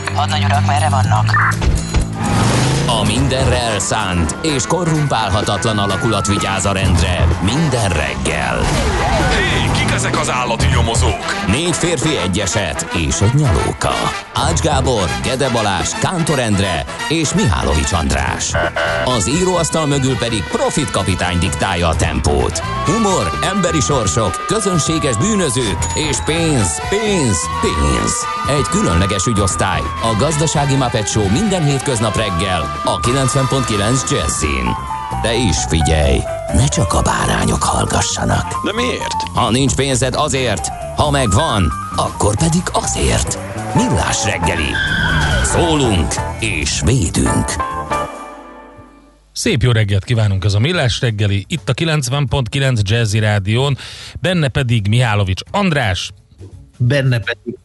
Hadnagy urak, merre vannak? A mindenre elszánt és korrumpálhatatlan alakulat vigyáz a rendre minden reggel. Hé, kik ezek az állati nyomozók? 4 férfi, egy eset és egy nyalóka. Ács Gábor, Gede Balázs, Kántor Endre és Mihálovics András. Az íróasztal mögül pedig Profitkapitány diktálja a tempót. Humor, emberi sorsok, közönséges bűnözők és pénz, pénz, pénz. Egy különleges ügyosztály, a Gazdasági Muppet Show, minden hétköznap reggel a 90.9 Jazzin. De is figyelj, ne csak a bárányok hallgassanak. De miért? Ha nincs pénzed, azért, ha megvan, akkor pedig azért. Millás reggeli. Szólunk és védünk. Szép jó reggelt kívánunk, ez a Millás reggeli, itt a 90.9 Jazzy Rádión, benne pedig Mihálovics András. Benne pedig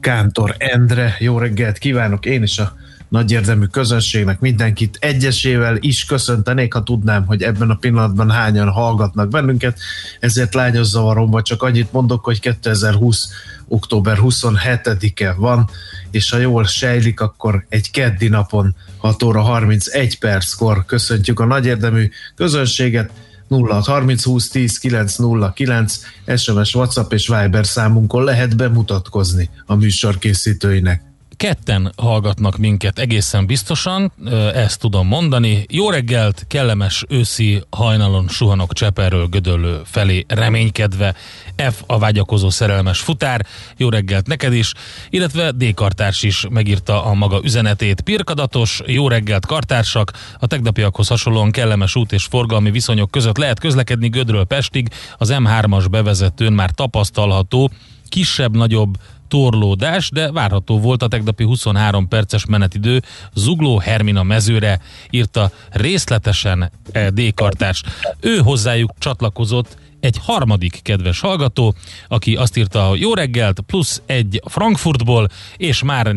Kántor Endre. Jó reggelt kívánok én is a nagyérdemű közönségnek, mindenkit egyesével is köszöntenék, ha tudnám, hogy ebben a pillanatban hányan hallgatnak bennünket, ezért lányos zavaromban csak annyit mondok, hogy 2020. október 27-e van, és ha jól sejlik, akkor egy keddi napon 6 óra 31 perckor köszöntjük a nagyérdemű közönséget. 0630 20 10 909, SMS, WhatsApp és Viber számunkon lehet bemutatkozni a műsor készítőinek. Ketten hallgatnak minket egészen biztosan, ezt tudom mondani. Jó reggelt, kellemes őszi hajnalon suhanok Cseperről Gödöllő felé reménykedve. F a vágyakozó szerelmes futár. Jó reggelt neked is, illetve D kartárs is megírta a maga üzenetét. Pirkadatos, jó reggelt kartársak, a tegnapiakhoz hasonlóan kellemes út és forgalmi viszonyok között lehet közlekedni Gödről Pestig. Az M3-as bevezetőn már tapasztalható kisebb-nagyobb torlódás, de várható volt a tegnapi 23 perces menetidő Zugló Hermina mezőre, írta részletesen D. kartárs. Ő hozzájuk csatlakozott egy harmadik kedves hallgató, aki azt írta, hogy jó reggelt, plusz egy Frankfurtból, és már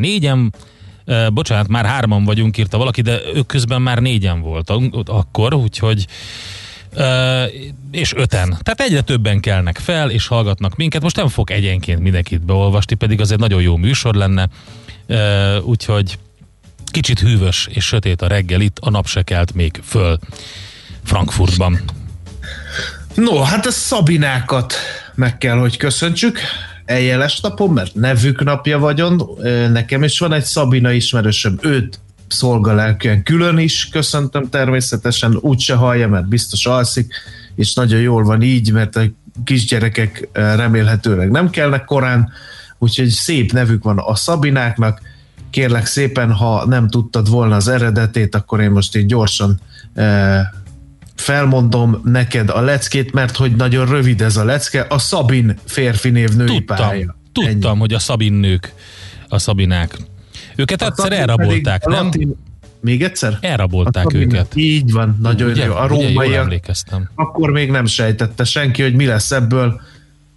már 3-an vagyunk, írta valaki, de ők közben már 4-en voltak akkor, úgyhogy és 5-en. Tehát egyre többen kelnek fel, és hallgatnak minket. Most nem fog egyenként mindenkit beolvasni, pedig az egy nagyon jó műsor lenne. Úgyhogy kicsit hűvös és sötét a reggel itt, a nap se kelt még föl Frankfurtban. No, hát a Szabinákat meg kell, hogy köszöntsük eljeles napon, mert nevük napja vagyon. Nekem is van egy Szabina ismerősöm, őt szolgalelkűen külön is köszöntöm természetesen, úgyse hallja, mert biztos alszik, és nagyon jól van így, mert a kisgyerekek remélhetőleg nem kellnek korán, úgyhogy szép nevük van a Szabináknak. Kérlek szépen, ha nem tudtad volna az eredetét, akkor én most így gyorsan felmondom neked a leckét, mert hogy nagyon rövid ez a lecke, a Szabin férfi név női párja. Tudtam, hogy a Szabin nők, a Szabinák. Őket egyszer elrabolták, nem? Még egyszer? Elrabolták őket. Így van, nagyon ugye, jó. A rómaiak, akkor még nem sejtette senki, hogy mi lesz ebből.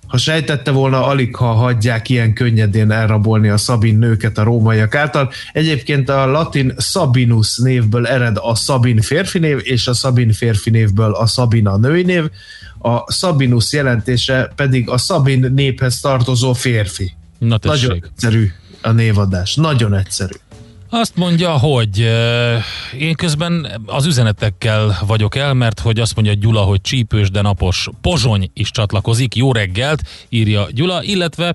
Ha sejtette volna, alig ha hagyják ilyen könnyedén elrabolni a Szabin nőket a rómaiak által. Egyébként a latin Sabinus névből ered a Szabin férfi név, és a Szabin férfi névből a Sabina női név. A Sabinus jelentése pedig a Szabin néphez tartozó férfi. Na tessék. Nagyon egyszerű a névadás. Nagyon egyszerű. Azt mondja, hogy én közben az üzenetekkel vagyok el, mert hogy azt mondja Gyula, hogy csípős, de napos Pozsony is csatlakozik. Jó reggelt, írja Gyula, illetve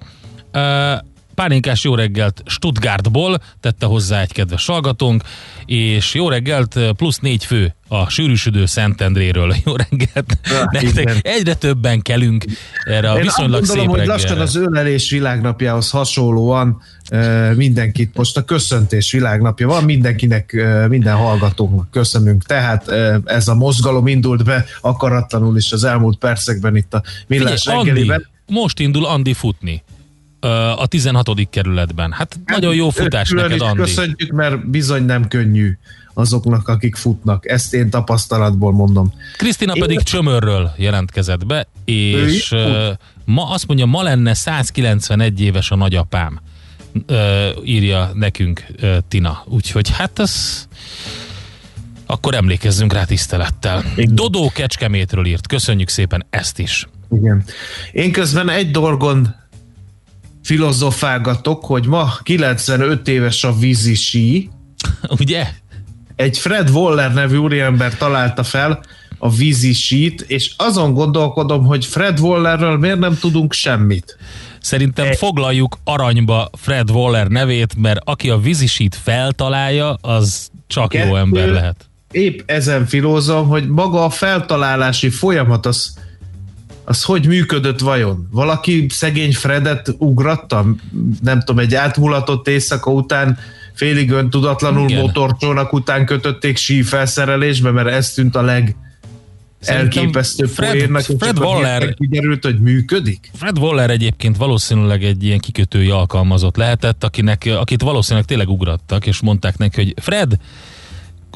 Pálinkás jó reggelt Stuttgartból tette hozzá egy kedves hallgatónk, és jó reggelt plusz 4 fő a sűrűsödő Szentendréről. Jó reggelt nektek, egyre többen kelünk erre a viszonylag szép reggelre. Én azt gondolom, hogy lassan az ölelés világnapjához hasonlóan mindenkit most a köszöntés világnapja van, mindenkinek, minden hallgatóknak köszönünk, tehát ez a mozgalom indult be akaratlanul is az elmúlt percekben itt a Millás reggeliben. Most indul Andi futni. a 16. kerületben. Hát nagyon jó futás neked, Andi. Köszönjük, mert bizony nem könnyű azoknak, akik futnak. Ezt én tapasztalatból mondom. Krisztina pedig Csömörről jelentkezett be, és ma azt mondja, ma lenne 191 éves a nagyapám. Írja nekünk Tina. Úgyhogy hát ez... Akkor emlékezzünk rá tisztelettel. Igen. Dodó Kecskemétről írt. Köszönjük szépen ezt is. Igen. Én közben egy dolgon filozofálgatok, hogy ma 95 éves a vízisí. Ugye? Egy Fred Waller nevű úriember találta fel a vízisít, és azon gondolkodom, hogy Fred Wallerről miért nem tudunk semmit. Szerintem foglaljuk aranyba Fred Waller nevét, mert aki a vízisít feltalálja, az csak jó ember lehet. Épp ezen filózom, hogy maga a feltalálási folyamat az hogy működött vajon? Valaki szegény Fredet ugratta? Nem tudom, egy átmulatott éjszaka után félig öntudatlanul motorcsónak után kötötték sífelszerelésbe, mert ez tűnt a legelképesztőbb poénnak. Fred Waller kiderült, hogy működik? Fred Waller egyébként valószínűleg egy ilyen kikötői alkalmazott lehetett, akit valószínűleg tényleg ugrattak, és mondták neki, hogy Fred,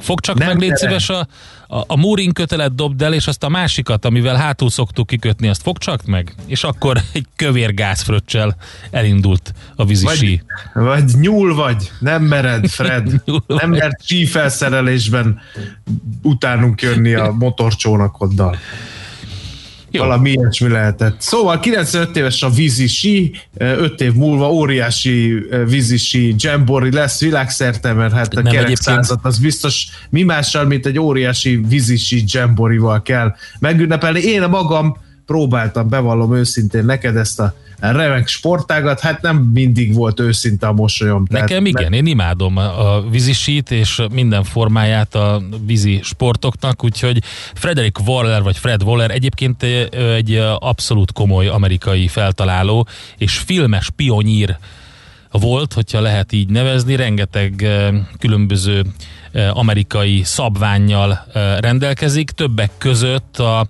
fog csak nem meg, légy szíves, a múrin kötelet dobd el, és azt a másikat, amivel hátul szoktuk kikötni, azt fog csak meg, és akkor egy kövér gázfröccsel elindult a vízi sí. Vagy nyúl vagy, nem mered, Fred. Nem mert sífelszerelésben utánunk jönni a motorcsónakoddal. Jó. Valami ilyesmi lehetett. Szóval 95 éves a vízi sí, 5 év múlva óriási vízi sí dzsembori lesz világszerte, mert hát a kerekszázat az biztos mi mással, mint egy óriási vízi sí dzsemborival kell megünnepelni. Én magam próbáltam, bevallom őszintén neked ezt a remek sportágat, hát nem mindig volt őszinte a mosolyom. Nekem igen, én imádom a vízisít és minden formáját a vízi sportoknak, úgyhogy Frederick Waller vagy Fred Waller egyébként egy abszolút komoly amerikai feltaláló és filmes pionír volt, hogyha lehet így nevezni, rengeteg különböző amerikai szabvánnyal rendelkezik, többek között a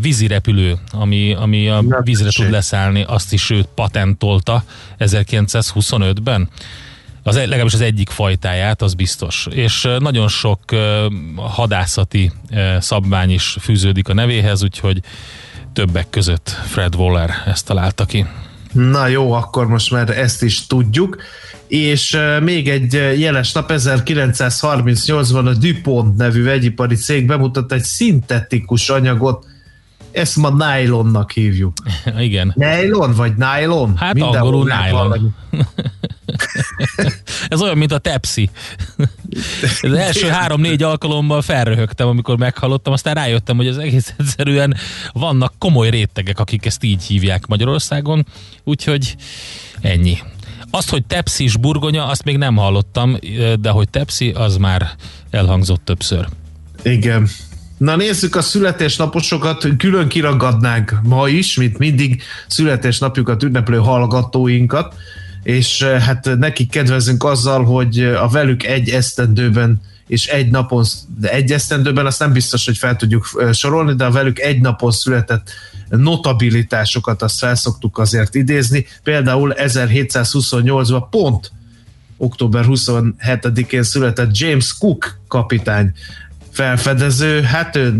vízirepülő, ami a vízre tud leszállni, azt is ő patentolta 1925-ben. Legalábbis az egyik fajtáját, az biztos. És nagyon sok hadászati szabvány is fűződik a nevéhez, úgyhogy többek között Fred Waller ezt találta ki. Na jó, akkor most már ezt is tudjuk. És még egy jeles nap, 1938-ban a DuPont nevű vegyipari cég bemutatta egy szintetikus anyagot, ezt ma nylonnak hívjuk. Igen. Nylon vagy nylon? Hát angolul nylon. Ez olyan, mint a Tepsi. Az első 3-4 alkalommal felröhögtem, amikor meghallottam, aztán rájöttem, hogy az egész egyszerűen vannak komoly rétegek, akik ezt így hívják Magyarországon, úgyhogy ennyi. Azt, hogy Tepsi és burgonya, azt még nem hallottam, de hogy Tepsi, az már elhangzott többször. Igen. Na nézzük a születésnaposokat, külön kiragadnánk ma is, mint mindig születésnapjukat ünneplő hallgatóinkat, és hát nekik kedvezünk azzal, hogy a velük egy esztendőben és egy napon, de egy esztendőben azt nem biztos, hogy fel tudjuk sorolni, de a velük egy napon született notabilitásokat azt fel szoktuk azért idézni. Például 1728-ban pont október 27-én született James Cook kapitány felfedező. Hát ő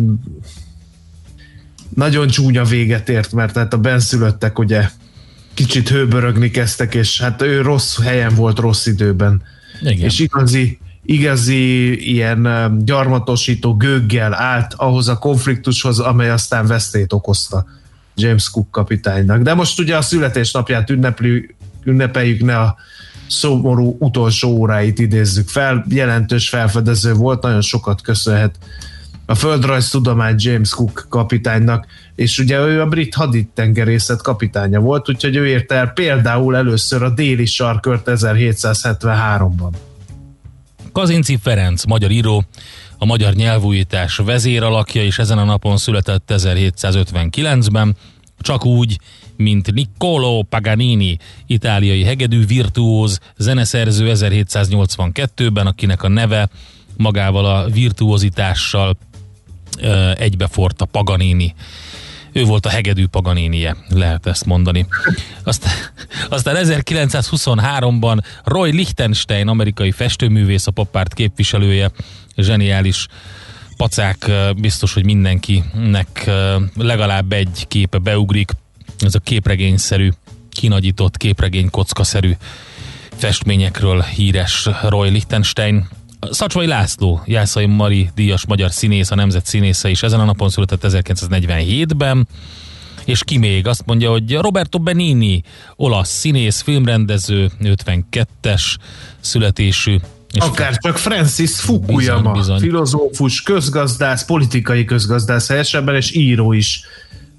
nagyon csúnya véget ért, mert hát a benszülöttek ugye kicsit hőbörögni kezdtek, és hát ő rossz helyen volt rossz időben. Igen. És igazi ilyen gyarmatosító gőggel állt ahhoz a konfliktushoz, amely aztán vesztét okozta James Cook kapitánynak. De most ugye a születésnapját ünnepeljük, ne a szomorú utolsó óráit idézzük fel. Jelentős felfedező volt, nagyon sokat köszönhet a földrajztudomány James Cook kapitánynak, és ugye ő a brit haditengerészet kapitánya volt, úgyhogy ő érte el például először a déli sarkört 1773-ban. Kazinczy Ferenc, magyar író, a magyar nyelvújítás vezéralakja, és ezen a napon született 1759-ben, csak úgy, mint Niccolò Paganini, itáliai hegedű virtuóz, zeneszerző 1782-ben, akinek a neve magával a virtuózitással egybeforrt a Paganini Ő volt a hegedű Paganinije, lehet ezt mondani. Aztán 1923-ban Roy Lichtenstein, amerikai festőművész, a poppárt képviselője, zseniális pacák, biztos, hogy mindenkinek legalább egy képe beugrik. Ez a képregényszerű, kinagyított, képregény kockaszerű festményekről híres Roy Lichtenstein. Szacsvay László, Jászai Mari díjas magyar színész, a nemzet színésze is ezen a napon született 1947-ben, és ki még? Azt mondja, hogy Roberto Benigni, olasz színész, filmrendező, 52-es születésű. Akár csak Francis Fukuyama, filozófus, közgazdász, politikai közgazdász helyesebben, és író is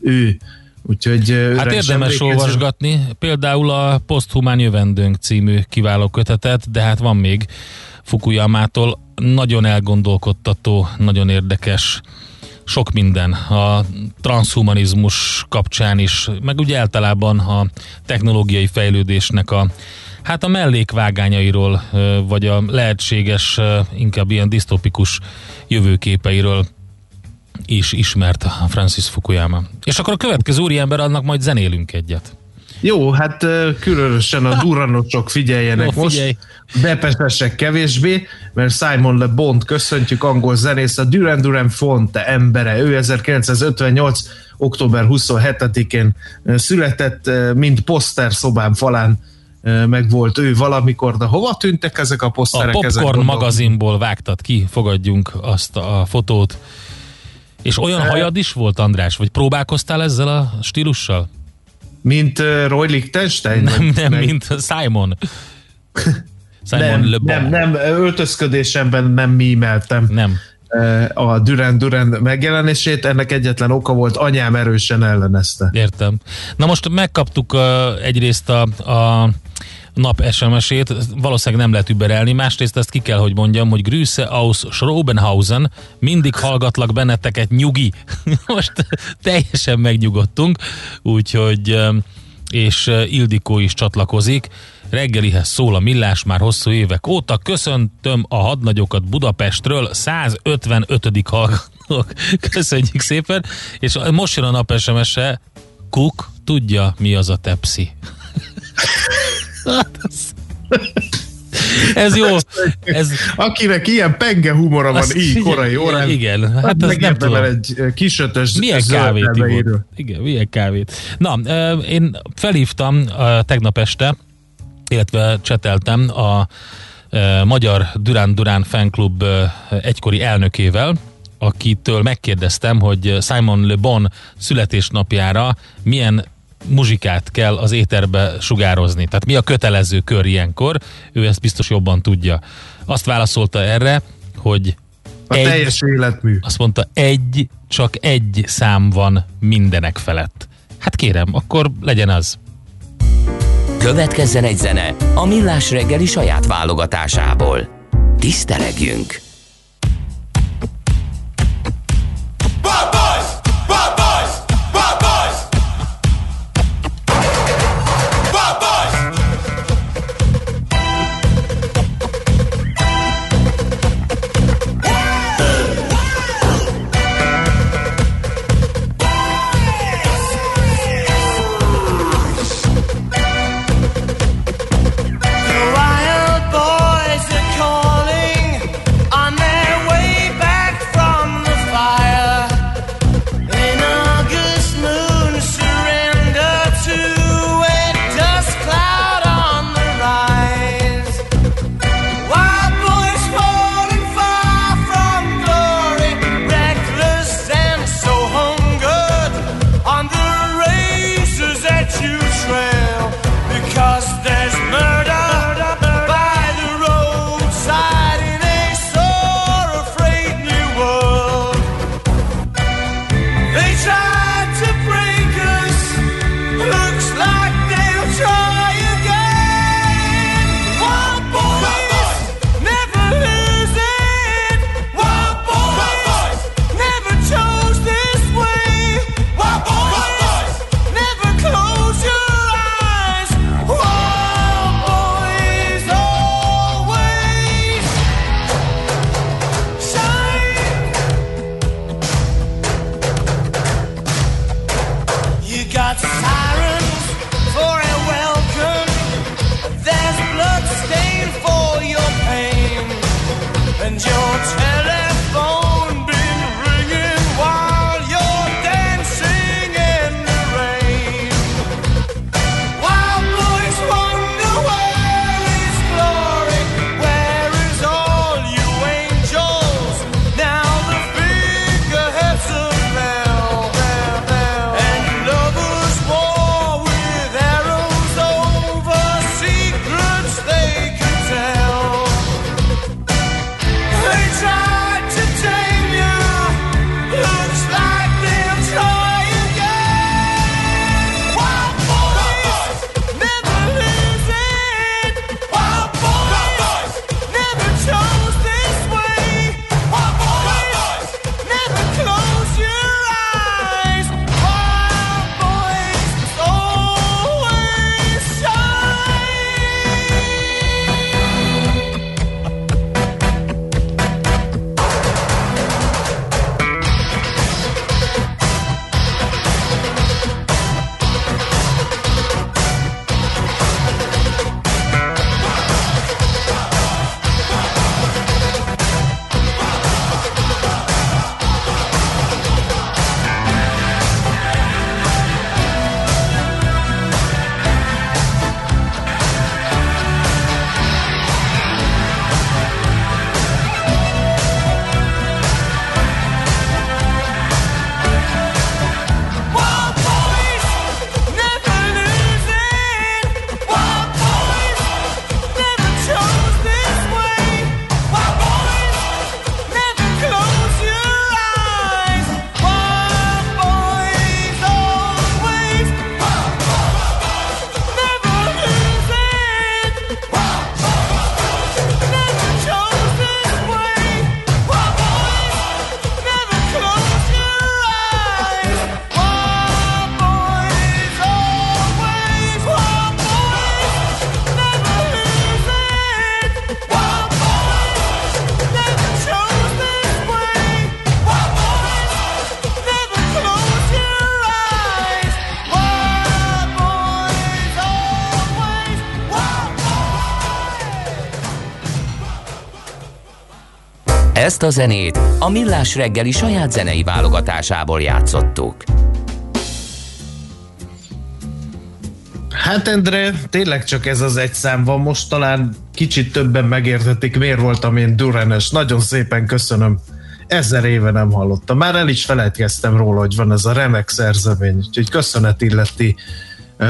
ő. Úgyhogy hát érdemes olvasgatni, például a Poszthumán jövendőnk című kiváló kötetet, de hát van még Fukuyamától nagyon elgondolkodtató, nagyon érdekes sok minden a transhumanizmus kapcsán is, meg ugye általában a technológiai fejlődésnek a hát a mellékvágányairól, vagy a lehetséges, inkább ilyen disztópikus jövőképeiről is ismert a Francis Fukuyama. És akkor a következő úriember, annak majd zenélünk egyet. Jó, hát különösen a durranosok figyeljenek most, bepesesek kevésbé, mert Simon Le Bont köszöntjük, angol zenész, a Duran Duran fonte embere. Ő 1958. október 27-én született, mint poszter szobám falán meg volt ő valamikor, de hova tűntek ezek a poszterek? A Popcorn magazinból vágtad ki, fogadjunk azt a fotót. És olyan hajad is volt, András? Vagy próbálkoztál ezzel a stílussal? Mint Roy Lichtenstein? Nem, mint Simon. Simon Le Bon. Nem, öltözködésemben nem mímeltem. Nem. A Duran Duran megjelenését, ennek egyetlen oka volt, anyám erősen ellenezte. Értem. Na most megkaptuk egyrészt a nap SMS-ét, valószínűleg nem lehet überelni, másrészt ezt ki kell, hogy mondjam, hogy Grüße aus Schrobenhausen, mindig hallgatlak benneteket, nyugi. Most teljesen megnyugodtunk, úgyhogy, és Ildikó is csatlakozik. Reggelihez szól a Millás már hosszú évek óta. Köszöntöm a hadnagyokat Budapestről, 155. hallgatók. Köszönjük szépen. És most jön a nap SMS-e. Cook tudja, mi az a tepsi. Ez jó. Ez... Akinek ilyen penge humora van, így korai órán. Igen, hát ez nem tudom. Egy kisötös zöld elveérő. Igen, milyen kávét. Na, én felhívtam tegnap este, illetve cseteltem a Magyar Duran Duran Fanklub egykori elnökével, akitől megkérdeztem, hogy Simon Le Bon születésnapjára milyen muzsikát kell az éterbe sugározni. Tehát mi a kötelező kör ilyenkor? Ő ezt biztos jobban tudja. Azt válaszolta erre, hogy teljes életmű. Azt mondta, csak egy szám van mindenek felett. Hát kérem, akkor legyen az. Következzen egy zene a Millás reggeli saját válogatásából. Tisztelegjünk! Ezt a zenét a Millás reggeli saját zenei válogatásából játszottuk. Hát Endre, tényleg csak ez az egy szám van, most talán kicsit többen megértetik, miért voltam én Duranes. Nagyon szépen köszönöm. 1000 éve nem hallottam. Már el is felejtkeztem róla, hogy van ez a remek szerzemény. Úgyhogy köszönet illeti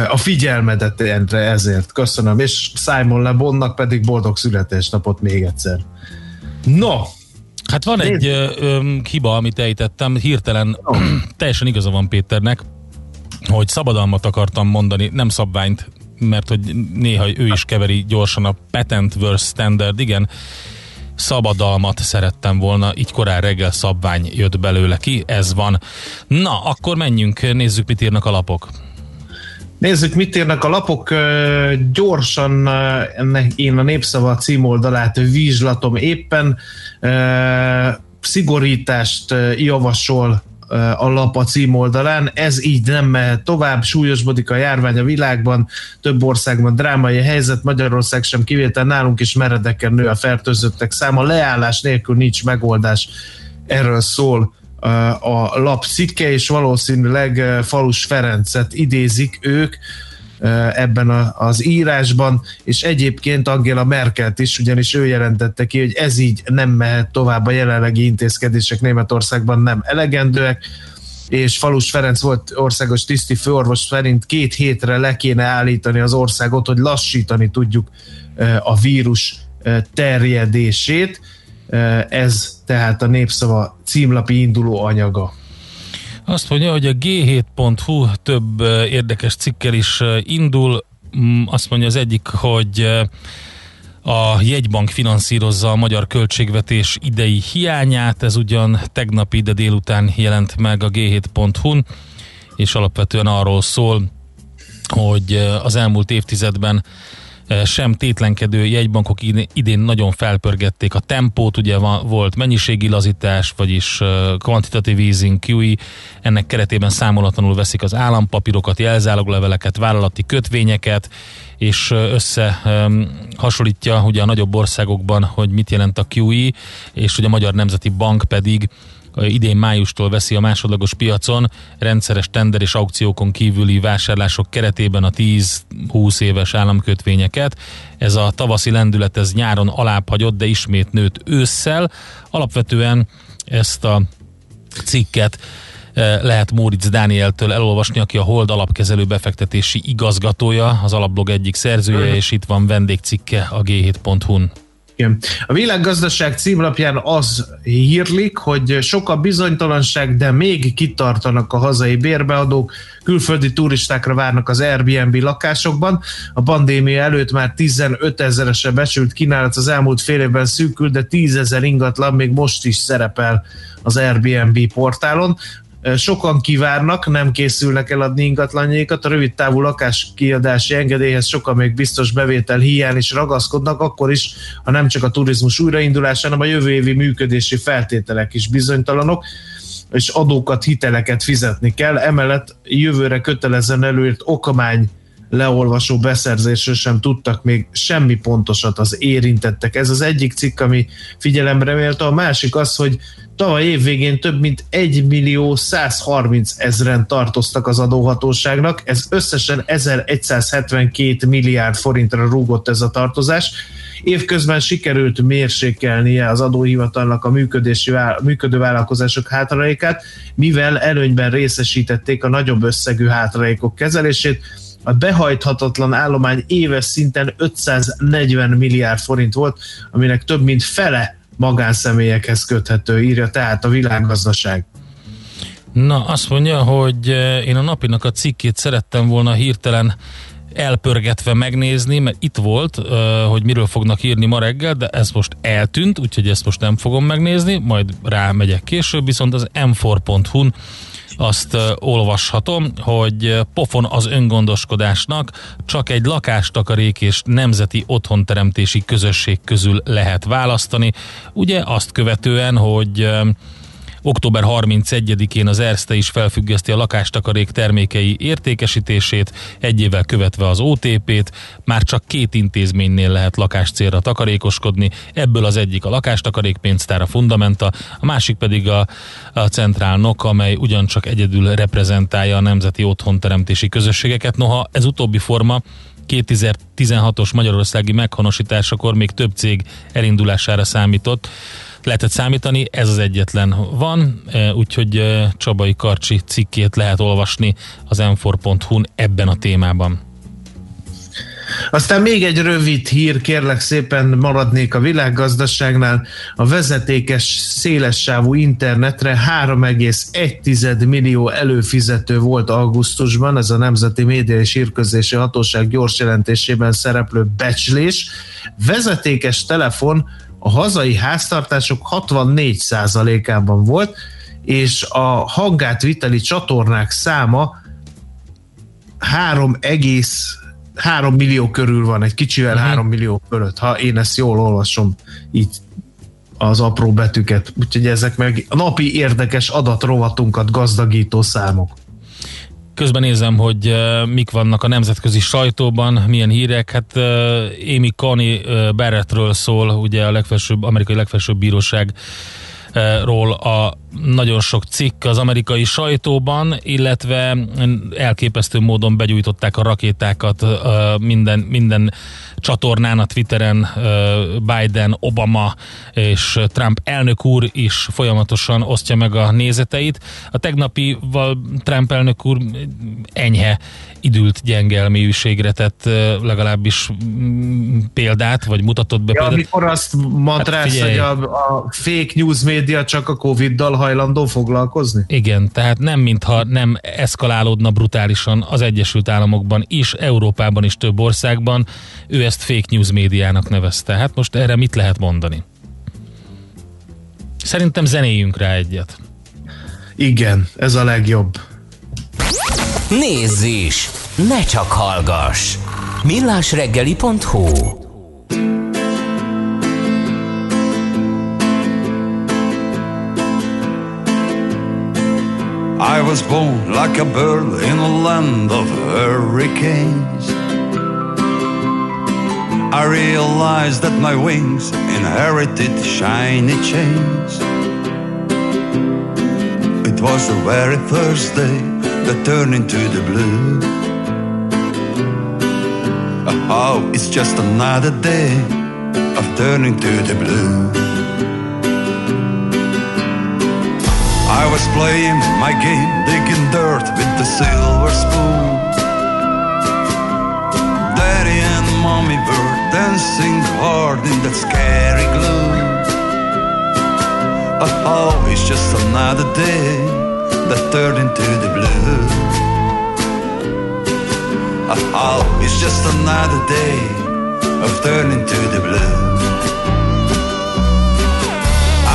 a figyelmedet, Endre, ezért. Köszönöm. És Simon Le Bonnak pedig boldog születésnapot még egyszer. No! Hát van egy hiba, amit ejtettem. Hirtelen teljesen igaza van Péternek, hogy szabadalmat akartam mondani, nem szabványt, mert hogy néha ő is keveri gyorsan a patent versus standard, igen, szabadalmat szerettem volna, így korán reggel szabvány jött belőle ki, ez van. Na, akkor menjünk, nézzük, mit írnak a lapok. Nézzük, mit írnak a lapok. Gyorsan én a Népszava címoldalát vizslatom éppen. Szigorítást javasol a lap a címoldalán. Ez így nem mehet tovább, súlyosbodik a járvány a világban, több országban drámai helyzet, Magyarország sem kivétel, nálunk is meredeken nő a fertőzöttek száma, leállás nélkül nincs megoldás. Erről szól a lap cikke, és valószínűleg Falus Ferencet idézik ők ebben az írásban, és egyébként Angela Merkelt is, ugyanis ő jelentette ki, hogy ez így nem mehet tovább, a jelenlegi intézkedések Németországban nem elegendőek, és Falus Ferenc volt országos tiszti főorvos szerint 2 hétre le kéne állítani az országot, hogy lassítani tudjuk a vírus terjedését. Ez tehát a Népszava címlapi induló anyaga. Azt mondja, hogy a g7.hu több érdekes cikkel is indul. Azt mondja az egyik, hogy a jegybank finanszírozza a magyar költségvetés idei hiányát. Ez ugyan tegnap ide délután jelent meg a g7.hu-n, és alapvetően arról szól, hogy az elmúlt évtizedben sem tétlenkedő jegybankok idén nagyon felpörgették a tempót, ugye volt mennyiségi lazítás, vagyis kvantitatív easing, QE, ennek keretében számolatlanul veszik az állampapírokat, jelzálogleveleket, vállalati kötvényeket, és összehasonlítja ugye a nagyobb országokban, hogy mit jelent a QE, és hogy a Magyar Nemzeti Bank pedig idén májustól veszi a másodlagos piacon rendszeres tender és aukciókon kívüli vásárlások keretében a 10-20 éves államkötvényeket. Ez a tavaszi lendület ez nyáron alább hagyott, de ismét nőtt ősszel. Alapvetően ezt a cikket lehet Móricz Dánieltől elolvasni, aki a Hold alapkezelő befektetési igazgatója, az Alapblog egyik szerzője, és itt van vendégcikke a g7.hu-n. Igen. A Világgazdaság címlapján az hírlik, hogy sok a bizonytalanság, de még kitartanak a hazai bérbeadók, külföldi turistákra várnak az Airbnb lakásokban. A pandémia előtt már 15 000-esre becsült kínálat az elmúlt fél évben szűkült, de 10 000 ingatlan még most is szerepel az Airbnb portálon. Sokan kivárnak, nem készülnek eladni ingatlanjaikat, a rövidtávú lakáskiadási engedélyhez sokan még biztos bevétel hiány is ragaszkodnak, akkor is, ha nem csak a turizmus újraindulása, hanem a jövő évi működési feltételek is bizonytalanok, és adókat, hiteleket fizetni kell. Emellett jövőre kötelezően előírt okmány leolvasó beszerzésről sem tudtak még semmi pontosat az érintettek. Ez az egyik cikk, ami figyelemre méltó. A másik az, hogy tavaly évvégén több mint 1.130.000-en tartoztak az adóhatóságnak, ez összesen 1172 milliárd forintra rúgott ez a tartozás. Évközben sikerült mérsékelnie az adóhivatalnak a működő vállalkozások hátralékát, mivel előnyben részesítették a nagyobb összegű hátralékok kezelését. A behajthatatlan állomány éves szinten 540 milliárd forint volt, aminek több mint fele magánszemélyekhez köthető, írja tehát a Világgazdaság. Na, azt mondja, hogy én a napinak a cikkét szerettem volna hirtelen elpörgetve megnézni, mert itt volt, hogy miről fognak írni ma reggel, de ez most eltűnt, úgyhogy ezt most nem fogom megnézni, majd rámegyek később, viszont az m4.hu-n azt olvashatom, hogy pofon az öngondoskodásnak, csak egy lakástakarék és nemzeti otthonteremtési közösség közül lehet választani. Ugye azt követően, hogy Október 31-én az Erste is felfüggeszti a lakástakarék termékei értékesítését, egy évvel követve az OTP-t. Már csak két intézménynél lehet lakáscélra takarékoskodni, ebből az egyik a lakástakarék pénztár, a Fundamenta, a másik pedig a Centrálnok, amely ugyancsak egyedül reprezentálja a nemzeti otthonteremtési közösségeket. Noha ez utóbbi forma 2016-os magyarországi meghonosításakor még több cég elindulására számított. Lehetett számítani, ez az egyetlen van, úgyhogy Csabai Karcsi cikkét lehet olvasni az m4.hu-n ebben a témában. Aztán még egy rövid hír, kérlek szépen, maradnék a világgazdaságnál. A vezetékes szélessávú internetre 3,1 millió előfizető volt augusztusban, ez a Nemzeti Média és Hírközlési Hatóság gyors jelentésében szereplő becslés. Vezetékes telefon a hazai háztartások 64%-ában volt, és a hangátviteli csatornák száma 3 millió körül van, egy kicsivel 3 millió fölött, ha én ezt jól olvasom így az apró betűket. Úgyhogy ezek meg a napi érdekes adatrovatunkat gazdagító számok. Közben nézem, hogy mik vannak a nemzetközi sajtóban, milyen hírek. Hát Amy Coney Barrettről szól, ugye a amerikai legfelsőbb bíróságról a nagyon sok cikk az amerikai sajtóban, illetve elképesztő módon begyújtották a rakétákat minden csatornán, a Twitteren Biden, Obama és Trump elnök úr is folyamatosan osztja meg a nézeteit. A tegnapival Trump elnök úr enyhe idült gyengelműségre tett legalábbis példát, vagy mutatott be példát. Amikor azt matrász, hogy a fake news média csak a Covid-dal hajlandó foglalkozni? Igen, tehát nem mintha nem eszkalálódna brutálisan az Egyesült Államokban is, Európában is, több országban. Ő ezt fake news médiának nevezte. Hát most erre mit lehet mondani? Szerintem zenéljünk rá egyet. Igen, ez a legjobb. Nézz is! Ne csak hallgass! millásreggeli.hu. I was born like a bird in a land of hurricanes. I realized that my wings inherited shiny chains. It was the very first day that turned into the blue. Oh, it's just another day of turning to the blue. I was playing my game, digging dirt with the silver spoon. Daddy and mommy were dancing hard in that scary gloom. Oh, it's just another day that turned into the blue. Oh, it's just another day of turning to the blue.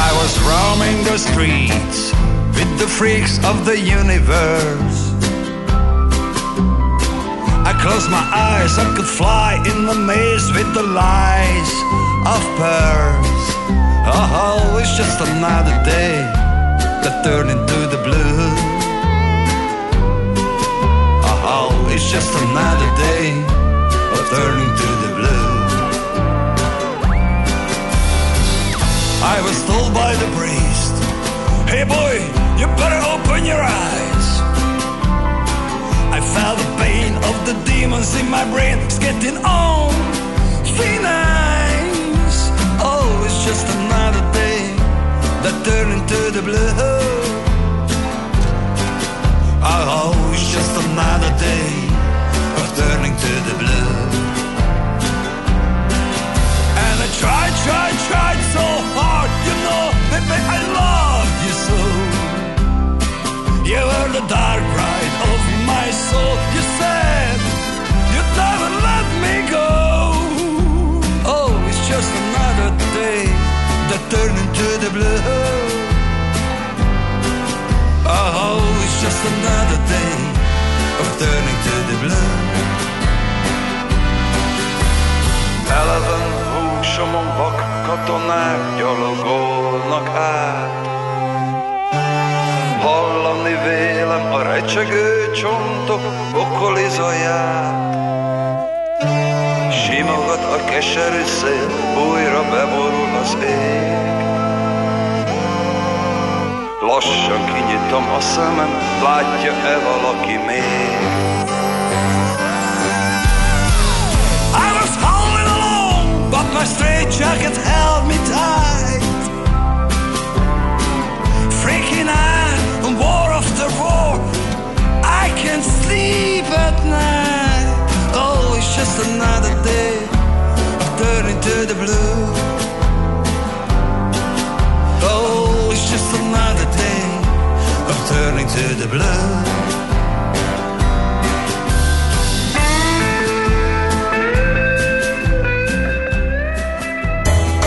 I was roaming the streets with the freaks of the universe. I closed my eyes, I could fly in the maze with the lies of pearls. Oh, it's just another day that turned into the blue. Oh, it's just another day of turning to the blue. I was told by the priest, hey boy, you better open your eyes. I felt the pain of the demons in my brain. It's getting on thin ice. Oh, it's just another day that turned into the blue. Oh, it's just another day of turning to the blue. And I tried so hard, you know, baby, I loved you so. You were the dark ride of my soul. You said you'd never let me go. Oh, it's just another day that turned into the blue. Oh, it's just another day of turning to the blue. Eleven húsomon vak katonák gyalogolnak át. Hallani vélem a recsegő csontok bokolizaját. Simogat a keserű szél, újra beborul az ég. Lassan kinyitom a szemem, látja-e valaki még? I was howling alone, but my straitjacket held me tight. Freaking out on war after war, I can't sleep at night. Oh, it's just another day of turning to the blue. Oh, it's just another day of turning to the blue.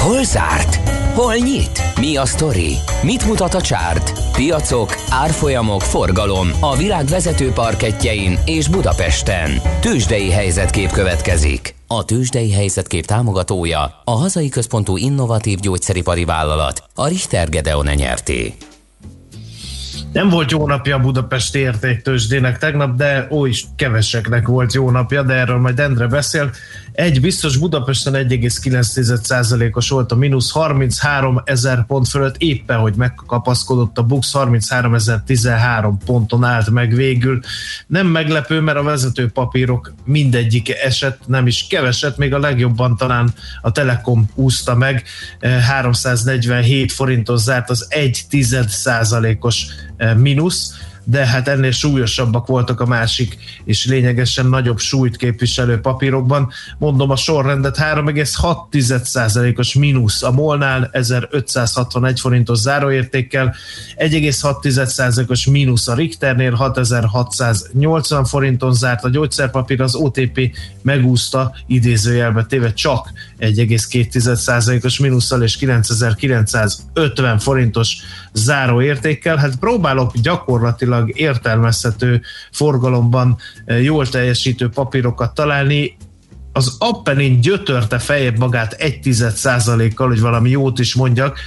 Hol zárt? Hol nyit? Mi a sztori? Mit mutat a csárt? Piacok, árfolyamok, forgalom a világ vezető parkettjein és Budapesten. Tőzsdei helyzetkép következik. A tőzsdei helyzetkép támogatója a hazai központú innovatív gyógyszeripari vállalat, a Richter Gedeon nyerté. Nem volt jó napja a budapesti értéktőzsdének tegnap, de keveseknek volt jó napja, de erről majd Endre beszél. Egy biztos, Budapesten 1,9%-os volt a mínusz, 33.000 pont fölött, éppen hogy megkapaszkodott a BUX, 33.013 ponton állt meg végül. Nem meglepő, mert a vezető papírok mindegyike esett, nem is keveset, még a legjobban talán a Telekom úszta meg, 347 forinton zárt, az 0,1%-os mínusz, de hát ennél súlyosabbak voltak a másik és lényegesen nagyobb súlyt képviselő papírokban. Mondom a sorrendet: 3,6%-os mínusz a MOL-nál, 1561 forintos záróértékkel, 1,6%-os mínusz a Richternél, 6680 forinton zárt a gyógyszerpapír, az OTP megúszta, idézőjelbe téve, csak 1,2%-os mínusszal és 9950 forintos záróértékkel. Hát próbálok gyakorlatilag értelmezhető forgalomban jól teljesítő papírokat találni. Az Appenin gyötörte feljebb magát 0,1%-kal, hogy valami jót is mondjak,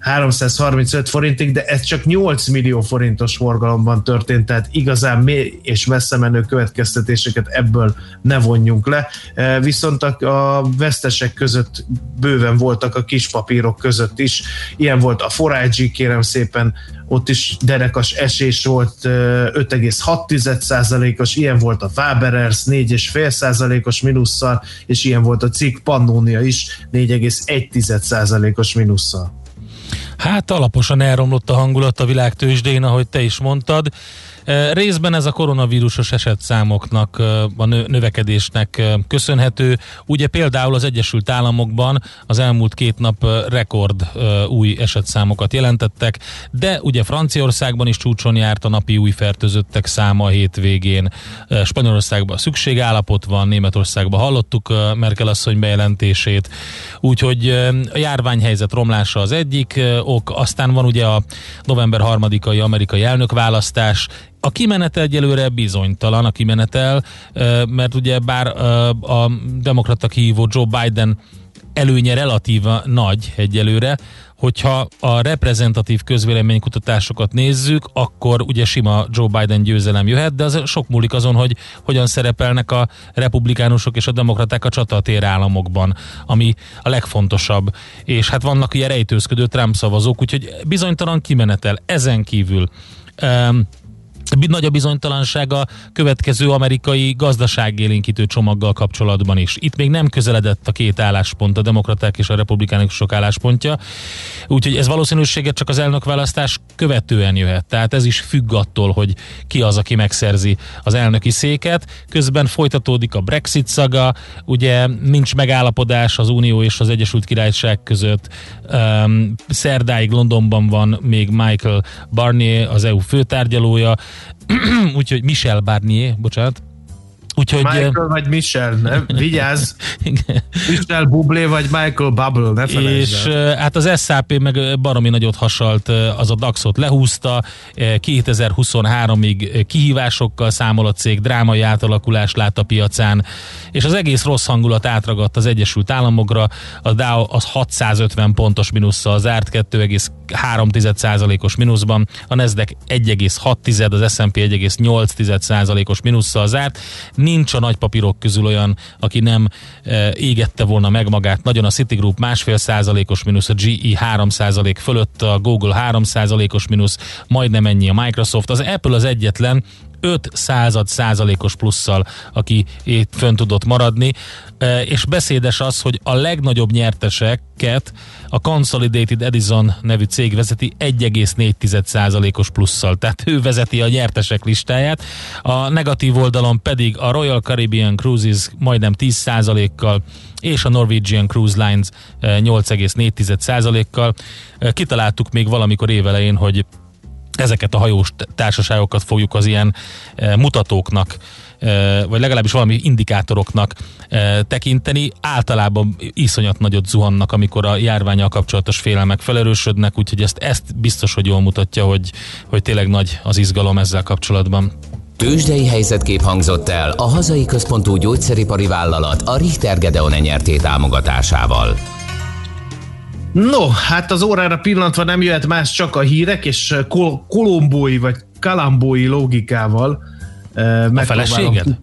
335 forintig, de ez csak 8 millió forintos forgalomban történt, tehát igazán mély és messze menő következtetéseket ebből ne vonjunk le. Viszont a vesztesek között bőven voltak a kis papírok között is. Ilyen volt a Forágyi, kérem szépen, ott is derekas esés volt, 5,6%-os, ilyen volt a Waberers 4,5%-os mínusszal, és ilyen volt a cikk Pannonia is 4,1%-os mínusszal. Hát alaposan elromlott a hangulat a világtőzsdén, ahogy te is mondtad. Részben ez a koronavírusos esetszámoknak, a növekedésnek köszönhető. Ugye például az Egyesült Államokban az elmúlt két nap rekord új esetszámokat jelentettek, de ugye Franciaországban is csúcson járt a napi új fertőzöttek száma a hétvégén. Spanyolországban szükségállapot van, Németországban hallottuk Merkel asszony bejelentését. Úgyhogy a járványhelyzet romlása az egyik ok, aztán van ugye a november 3-ai amerikai elnökválasztás. A kimenetel egyelőre bizonytalan, mert ugye bár a demokrata kihívó Joe Biden előnye relatíva nagy egyelőre, hogyha a reprezentatív közvéleménykutatásokat nézzük, akkor ugye sima Joe Biden győzelem jöhet, de az sok múlik azon, hogy hogyan szerepelnek a republikánusok és a demokraták a csatatér államokban, ami a legfontosabb. És hát vannak ilyen rejtőzködő Trump szavazók, úgyhogy bizonytalan kimenetel. Ezen kívül nagy a bizonytalanság a következő amerikai gazdaságélénkítő csomaggal kapcsolatban is. Itt még nem közeledett a két álláspont, a demokraták és a republikánusok álláspontja, úgyhogy ez valószínűséget csak az elnökválasztás követően jöhet. Tehát ez is függ attól, hogy ki az, aki megszerzi az elnöki széket. Közben folytatódik a Brexit szaga, ugye nincs megállapodás az Unió és az Egyesült Királyság között. Szerdáig Londonban van még Michel Barnier, az EU főtárgyalója, úgyhogy Michel Barnier, Úgyhogy, Michael vagy Michel, ne? Vigyázz! Michel Bublé vagy Michael Bubble, ne felejtsd. És hát az SZAP meg baromi nagyot hasalt, az a DAX-ot lehúzta, 2023-ig kihívásokkal számol a cég, drámai átalakulást lát a piacán, és az egész rossz hangulat átragadt az Egyesült Államokra, a Dow az 650 pontos mínusszal zárt, 2,3%-os mínuszban, a Nasdaq 1,6, az S&P 1,8%-os mínusszal zárt. Nincs a nagypapírok közül olyan, aki nem égette volna meg magát. Nagyon a Citigroup 1,5%-os mínusz, a GE 3% fölött, a Google 3%-os mínusz, majdnem ennyi a Microsoft. Az Apple az egyetlen 0,05%-os plusszal, aki itt fönn tudott maradni, és beszédes az, hogy a legnagyobb nyerteseket a Consolidated Edison nevű cég vezeti 1,4%-os plusszal, tehát ő vezeti a nyertesek listáját, a negatív oldalon pedig a Royal Caribbean Cruises majdnem 10%-kal, és a Norwegian Cruise Lines 8,4%-kal. Kitaláltuk még valamikor évelején, hogy ezeket a hajós társaságokat fogjuk az ilyen mutatóknak, vagy legalábbis valami indikátoroknak tekinteni. Általában iszonyat nagyot zuhannak, amikor a járvánnyal kapcsolatos félelmek felerősödnek, úgyhogy ezt biztos, hogy jól mutatja, hogy tényleg nagy az izgalom ezzel kapcsolatban. Tőzsdei helyzetkép hangzott el a hazai központú gyógyszeripari vállalat a Richter Gedeon nyerté támogatásával. No, hát az órára pillantva nem jöhet más, csak a hírek, és kolombói vagy kalambói logikával megpróbálom. A feleséged?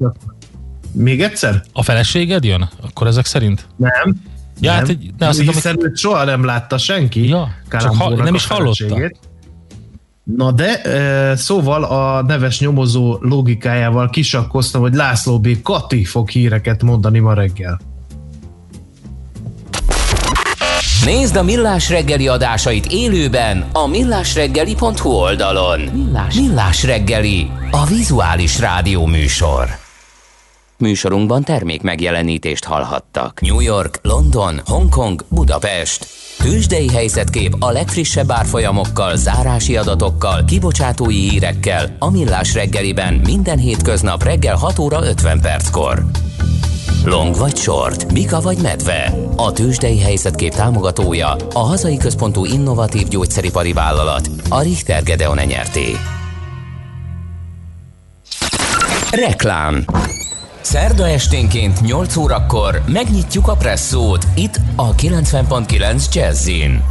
Még egyszer? A feleséged jön? Akkor ezek szerint? Nem. Ja, nem. Hát, hiszen őt soha nem látta senki. Ja, csak nem is hallotta. Na de, szóval a neves nyomozó logikájával kisakkoztam, hogy László B. Kati fog híreket mondani ma reggel. Nézd a Millás reggeli adásait élőben a millásreggeli.hu oldalon. Millás reggeli, a vizuális rádió műsor. Műsorunkban termék megjelenítést hallhattak. New York, London, Hongkong, Budapest. Tőzsdei helyzetkép a legfrissebb árfolyamokkal, zárási adatokkal, kibocsátói hírekkel a Millás reggeliben minden hétköznap reggel 6 óra 50 perckor. Long vagy short, bika vagy medve. A tőzsdei helyzetkép támogatója a hazai központú innovatív gyógyszeripari vállalat, a Richter Gedeon nyerté. Reklám. Szerda esténként 8 órakor megnyitjuk a presszót itt a 90.9 Jazzyn.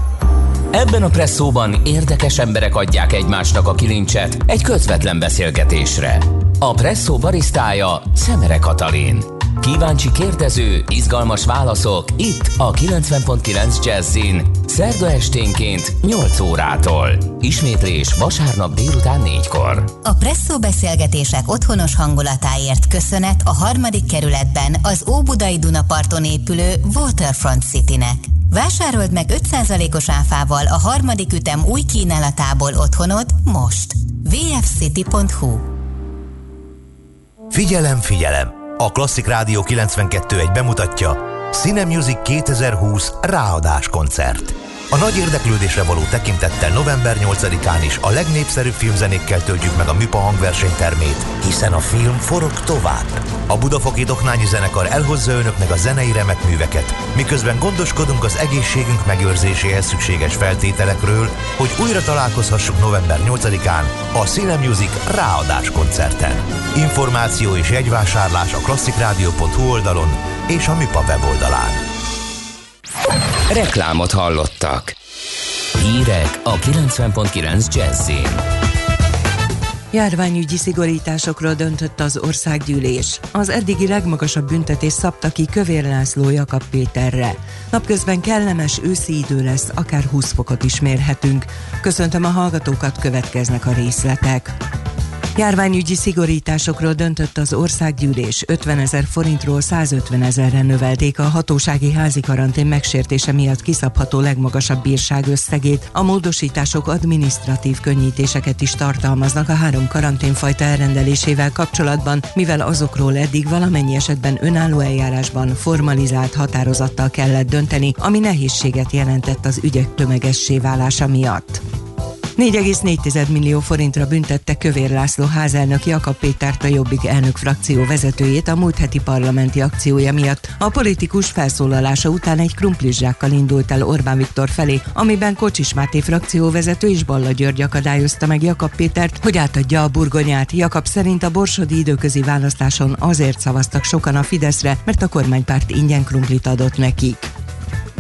Ebben a presszóban érdekes emberek adják egymásnak a kilincset egy közvetlen beszélgetésre. A presszó barisztája Szemere Katalin. Kíváncsi kérdező, izgalmas válaszok itt a 90.9 Jazzin, szerda esténként 8 órától. Ismétlés vasárnap délután 4-kor. A presszó beszélgetések otthonos hangulatáért köszönet a 3. kerületben az Óbudai Dunaparton épülő Waterfront Citynek. Vásárold meg 5%-os áfával a 3. ütem új kínálatából otthonod most. vfcity.hu. Figyelem, figyelem! A Klasszik Rádió 92.1 bemutatja Cine Music 2020 ráadás koncert. A nagy érdeklődésre való tekintettel november 8-án is a legnépszerűbb filmzenékkel töltjük meg a MÜPA hangversenytermét, hiszen a film forog tovább. A Budafoki Doknányi Zenekar elhozza önöknek a zenei remek műveket, miközben gondoskodunk az egészségünk megőrzéséhez szükséges feltételekről, hogy újra találkozhassuk november 8-án a Cine Music ráadás koncerten. Információ és jegyvásárlás a klasszikrádió.hu oldalon és a MÜPA weboldalán. Reklámot hallottak. Hírek a 90.9 Jazzy. Járványügyi szigorításokról döntött az országgyűlés. Az eddigi legmagasabb büntetés szabta ki Kövér László Jakab Péterre. Napközben kellemes őszi idő lesz, akár 20 fokot is mérhetünk. Köszöntöm a hallgatókat, következnek a részletek. Járványügyi szigorításokról döntött az országgyűlés, 50 000 forintról 150 000-re növelték a hatósági házi karantén megsértése miatt kiszabható legmagasabb bírság összegét. A módosítások adminisztratív könnyítéseket is tartalmaznak a 3 karanténfajta elrendelésével kapcsolatban, mivel azokról eddig valamennyi esetben önálló eljárásban formalizált határozattal kellett dönteni, ami nehézséget jelentett az ügyek tömegessé válása miatt. 4,4 millió forintra büntette Kövér László házelnök Jakab Pétárt, a Jobbik elnök frakció vezetőjét a múlt heti parlamenti akciója miatt. A politikus felszólalása után egy krumplizsákkal indult el Orbán Viktor felé, amiben Kocsis Máté frakcióvezető és Balla György akadályozta meg Jakab Pétert, hogy átadja a burgonyát. Jakab szerint a borsodi időközi választáson azért szavaztak sokan a Fideszre, mert a kormánypárt ingyen krumplit adott nekik.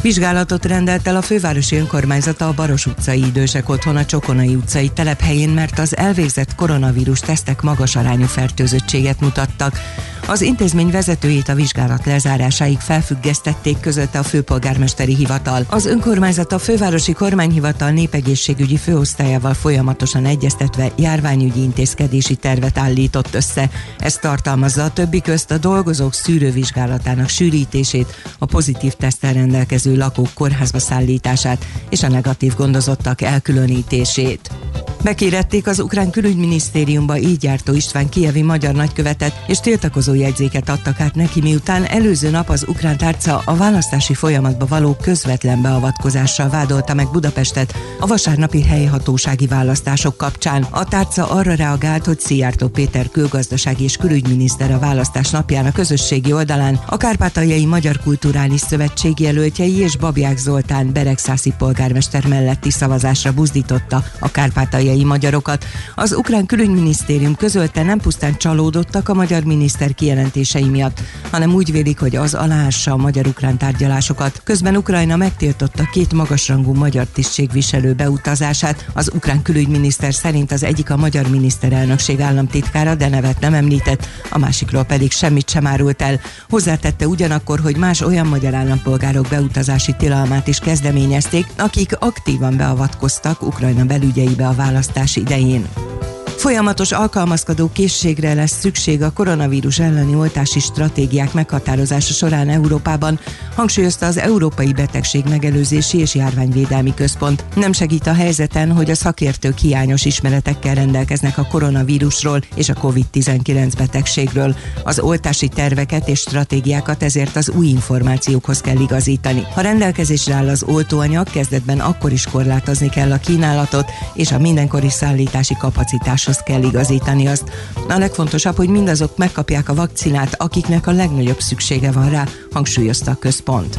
Vizsgálatot rendelt el a fővárosi önkormányzata a Baross utcai idősek otthona Csokonai utcai telephelyén, mert az elvégzett koronavírus tesztek magas arányú fertőzöttséget mutattak. Az intézmény vezetőjét a vizsgálat lezárásáig felfüggesztették, közölte a főpolgármesteri hivatal. Az önkormányzat a fővárosi kormányhivatal népegészségügyi főosztályával folyamatosan egyeztetve járványügyi intézkedési tervet állított össze. Ez tartalmazza a többi közt a dolgozók szűrővizsgálatának sűrítését, a pozitív teszttel rendelkező lakók kórházba szállítását és a negatív gondozottak elkülönítését. Bekérették az ukrán külügyminisztériumba Ijjártó István kijevi magyar nagykövetet, és tiltakozó jegyzéket adtak át neki, miután előző nap az ukrán tárca a választási folyamatba való közvetlen beavatkozással vádolta meg Budapestet a vasárnapi helyhatósági választások kapcsán. A tárca arra reagált, hogy Szijjártó Péter külgazdasági és külügyminiszter a választás napján a közösségi oldalán a Kárpátaljai Magyar Kulturális Szövetség jelöltjei és Babják Zoltán beregszászi polgármester melletti szavazásra buzdította a kárpátaljai magyarokat. Az ukrán külügyminisztérium közölte, nem pusztán csalódottak a magyar miniszter kijelentései miatt, hanem úgy vélik, hogy az aláássa a magyar-ukrán tárgyalásokat. Közben Ukrajna megtiltotta két magasrangú magyar tisztségviselő beutazását. Az ukrán külügyminiszter szerint az egyik a magyar miniszterelnökség államtitkára, de nevet nem említett, a másikról pedig semmit sem árult el. Hozzátette ugyanakkor, hogy más olyan magyar állampolgárok beutazási tilalmát is kezdeményezték, akik aktívan beavatkoztak Ukrajna belügyeibe a választás idején. Folyamatos alkalmazkodó készségre lesz szükség a koronavírus elleni oltási stratégiák meghatározása során Európában, hangsúlyozta az Európai Betegség Megelőzési és Járványvédelmi Központ. Nem segít a helyzeten, hogy a szakértők hiányos ismeretekkel rendelkeznek a koronavírusról és a COVID-19 betegségről. Az oltási terveket és stratégiákat ezért az új információkhoz kell igazítani. Ha rendelkezésre áll az oltóanyag, kezdetben akkor is korlátozni kell a kínálatot, és a mindenkori szállítási kapacitáshoz kell igazítani azt. A legfontosabb, hogy mindazok megkapják a vakcinát, akiknek a legnagyobb szüksége van rá, hangsúlyozta a központ.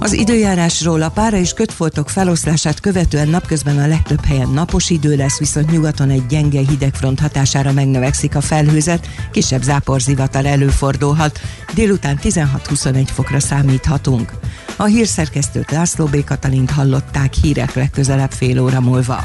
Az időjárásról: a pára és kötfoltok feloszlását követően napközben a legtöbb helyen napos idő lesz, viszont nyugaton egy gyenge hidegfront hatására megnövekszik a felhőzet, kisebb záporzivatar előfordulhat. Délután 16-21 fokra számíthatunk. A hírszerkesztőt, László B. Katalint hallották. Hírek legközelebb fél óra múlva.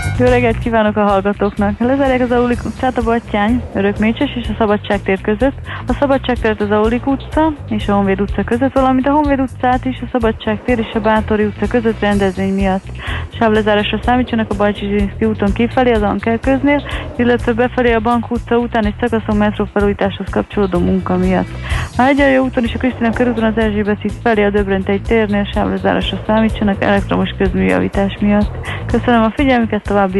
Jó reggelt kívánok a hallgatóknak! Lezárják az Aulik utcát a Battyány, Örökmécses és a Szabadságtér között, a Szabadságtért az Aulik utca és a Honvéd utca között, valamint a Honvéd utcát is a Szabadságtér és a Bátori utca között rendezvény miatt. Sávlezárásra számítsanak a Bajcsi-Zsinszky úton kifelé az Anker köznél, illetve befelé a Bank utca után egy szakaszon metró felújításhoz kapcsolódó munka miatt. A Hegyalja úton és a Krisztina körúton az Erzsébet híd felé a Döbrentei térnél sávlezárásra számítsanak elektromos közműjavítás miatt. Köszönöm a figyelmüket, további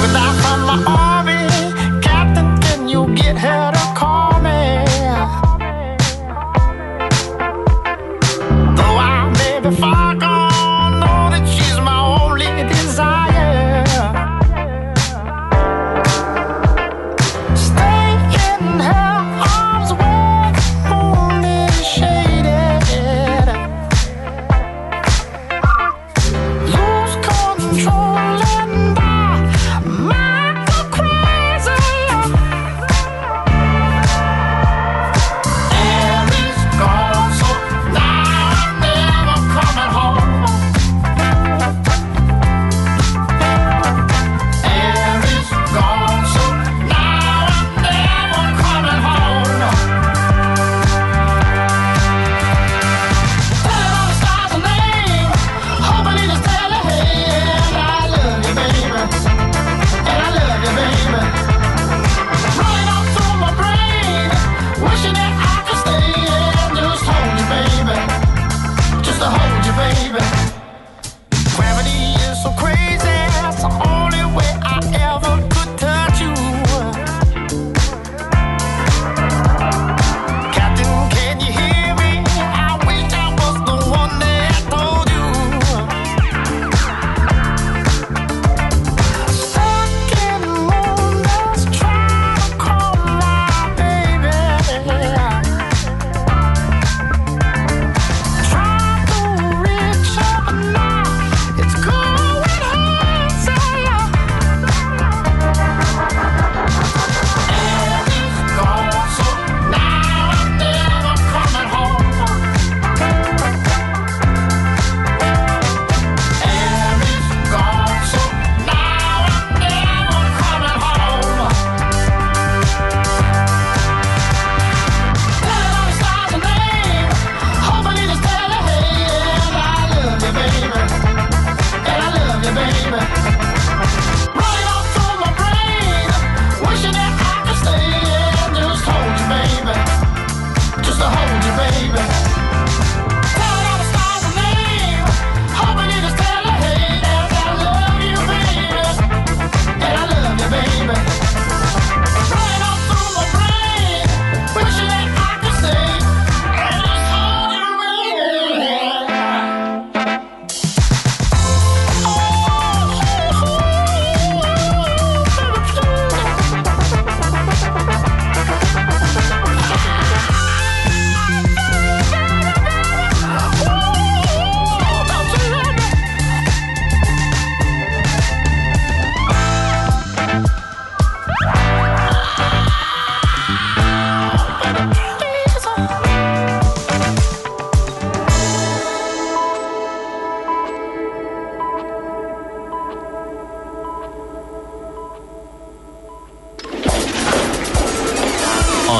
Without from my army, Captain, can you get her to call me? Though I may be far gone, know that she's my only desire. Control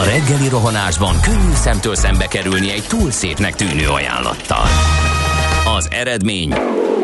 A reggeli rohanásban könnyű szemtől szembe kerülni egy túl szépnek tűnő ajánlattal. Az eredmény...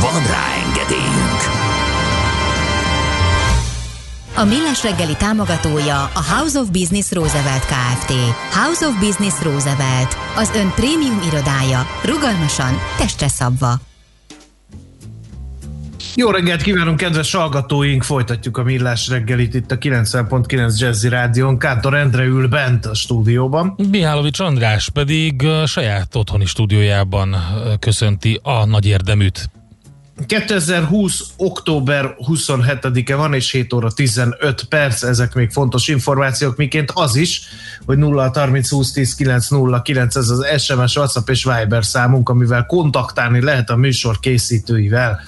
Van rá engedélyünk! A Millás reggeli támogatója a House of Business Roosevelt Kft. House of Business Roosevelt, az ön prémium irodája, rugalmasan, testre szabva. Jó reggelt kívánunk, kedves hallgatóink! Folytatjuk a Millás reggelit itt a 90.9 Jazzy Rádión. Kántor Endre ül bent a stúdióban. Mihálovics András pedig saját otthoni stúdiójában köszönti a nagy érdeműt. 2020. október 27-e van, és 7 óra 15 perc, ezek még fontos információk, miként az is, hogy 0-30-20-10-9-0-9, ez az SMS, WhatsApp és Viber számunk, amivel kontaktálni lehet a műsor készítőivel.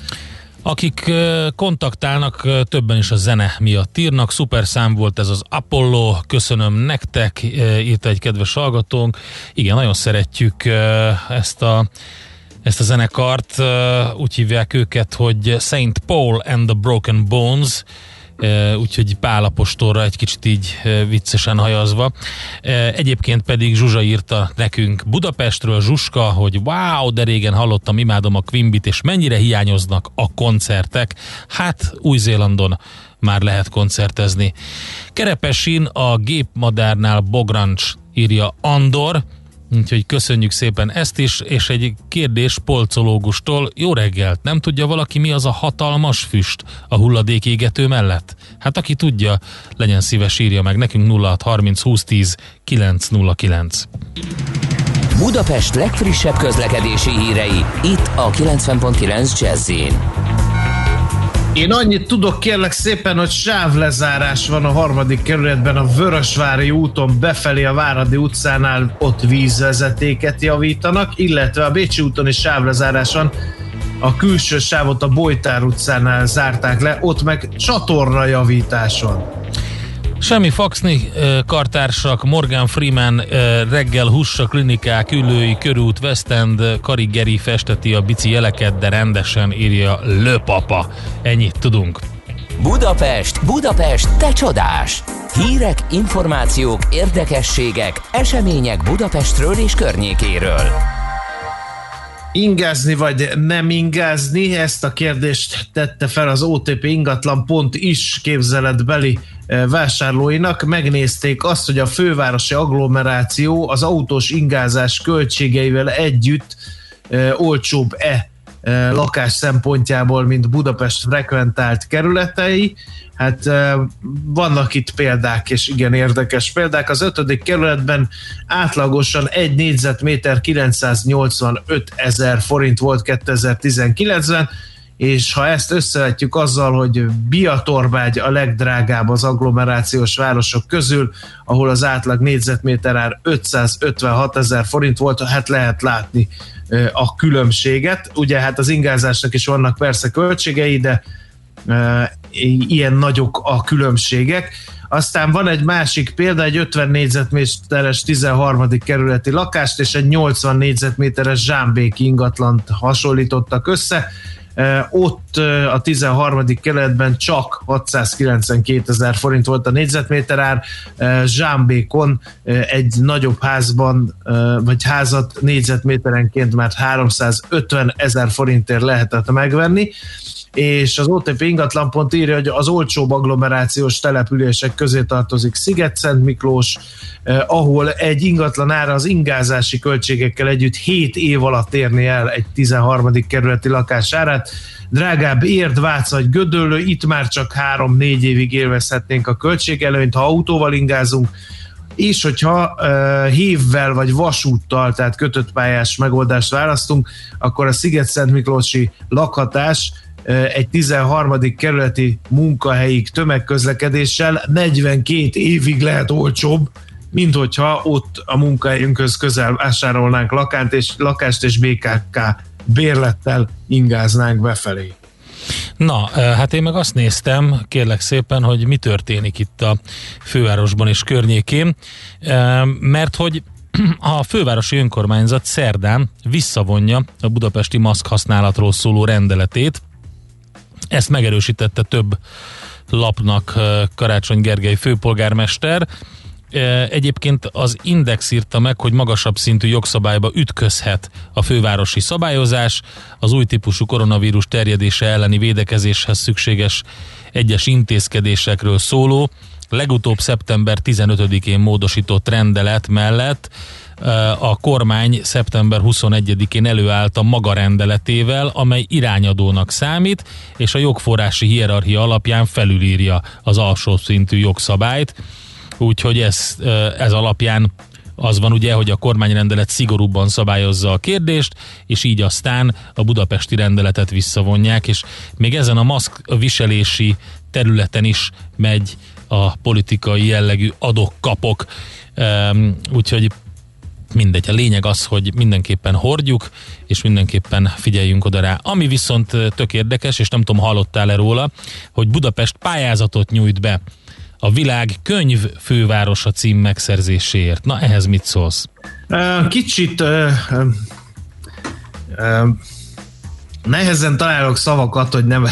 Akik kontaktálnak, többen is a zene miatt írnak. Szuper szám volt ez az Apollo, köszönöm nektek, írta egy kedves hallgatónk. Igen, nagyon szeretjük ezt a zenekart, úgy hívják őket, hogy Saint Paul and the Broken Bones, úgyhogy Pál apostolra egy kicsit így viccesen hajazva. Egyébként pedig Zsuzsa írta nekünk Budapestről, Zsuska, hogy wow, de régen hallottam, imádom a Quimbit, és mennyire hiányoznak a koncertek. Hát Új-Zélandon már lehet koncertezni. Kerepesin a gépmadárnál bograncs, írja Andor. Úgyhogy köszönjük szépen ezt is, és egy kérdés polcológustól. Jó reggelt, nem tudja valaki, mi az a hatalmas füst a hulladékégető mellett? Hát aki tudja, legyen szíves, írja meg nekünk 0630 2010 909. Budapest legfrissebb közlekedési hírei, itt a 90.9 Jazz-en. Én annyit tudok, kérlek szépen, hogy sávlezárás van a 3. kerületben a Vörösvári úton befelé a Váradi utcánál, ott vízvezetéket javítanak, illetve a Bécsi úton is sávlezárás van, a külső sávot a Bojtár utcánál zárták le, ott meg csatorna javítás van. Semmi faxni, kartársak, Morgan Freeman, reggel Hussa klinikák, Ülői körút, West End, Karigeri festeti a bici jeleket, de rendesen, írja Löpapa. Ennyit tudunk. Budapest, Budapest, te csodás! Hírek, információk, érdekességek, események Budapestről és környékéről. Ingázni vagy nem ingázni, ezt a kérdést tette fel az OTP ingatlanpont is képzeletbeli vásárlóinak. Megnézték azt, hogy a fővárosi agglomeráció az autós ingázás költségeivel együtt olcsóbb-e lakás szempontjából, mint Budapest frekventált kerületei. Hát vannak itt példák, és igen érdekes példák. Az 5. kerületben átlagosan 1 négyzetméter 985 000 forint volt 2019-ben, és ha ezt összevetjük azzal, hogy Biatorbágy a legdrágább az agglomerációs városok közül, ahol az átlag négyzetméter ár 556 000 forint volt, hát lehet látni a különbséget. Ugye hát az ingázásnak is vannak persze költségei, de ilyen nagyok a különbségek. Aztán van egy másik példa, egy 50 négyzetméteres 13. kerületi lakást és egy 80 négyzetméteres zsámbéki ingatlant hasonlítottak össze. Ott a 13. kerületben csak 692 000 forint volt a négyzetméter ár, Zsámbékon egy nagyobb házban, vagy házat négyzetméterenként már 350 000 forintért lehetett megvenni, és az OTP ingatlanpont írja, hogy az olcsóbb agglomerációs települések közé tartozik Sziget-Szent Miklós, ahol egy ingatlan ára az ingázási költségekkel együtt 7 év alatt érni el egy 13. kerületi lakás árát. Drágább Érd, Vác vagy Gödöllő, itt már csak 3-4 évig élvezhetnénk a költségelőnyt, ha autóval ingázunk, és hogyha hívvel vagy vasúttal, tehát kötött pályás megoldást választunk, akkor a Sziget-Szent Miklósi lakhatás egy 13. kerületi munkahelyig tömegközlekedéssel 42 évig lehet olcsóbb, mint hogyha ott a munkahelyünkhöz közel vásárolnánk lakást és BKK bérlettel ingáznánk befelé. Na, hát én meg azt néztem, kérlek szépen, hogy mi történik itt a fővárosban és környékén, mert hogy a fővárosi önkormányzat szerdán visszavonja a budapesti maszk használatról szóló rendeletét. Ezt megerősítette több lapnak Karácsony Gergely főpolgármester. Egyébként az Index írta meg, hogy magasabb szintű jogszabályba ütközhet a fővárosi szabályozás, az új típusú koronavírus terjedése elleni védekezéshez szükséges egyes intézkedésekről szóló, legutóbb szeptember 15-én módosított rendelet mellett a kormány szeptember 21-én előállt a maga rendeletével, amely irányadónak számít, és a jogforrási hierarchia alapján felülírja az alsó szintű jogszabályt. Úgyhogy ez alapján az van ugye, hogy a kormányrendelet szigorúbban szabályozza a kérdést, és így aztán a budapesti rendeletet visszavonják, és még ezen a maszkviselési területen is megy a politikai jellegű adok-kapok. Úgyhogy mindegy, a lényeg az, hogy mindenképpen hordjuk, és mindenképpen figyeljünk oda rá. Ami viszont tök érdekes, és nem tudom, hallottál-e róla, hogy Budapest pályázatot nyújt be a világ könyv fővárosa cím megszerzéséért. Na, ehhez mit szólsz? Kicsit nehezen találok szavakat, hogy nem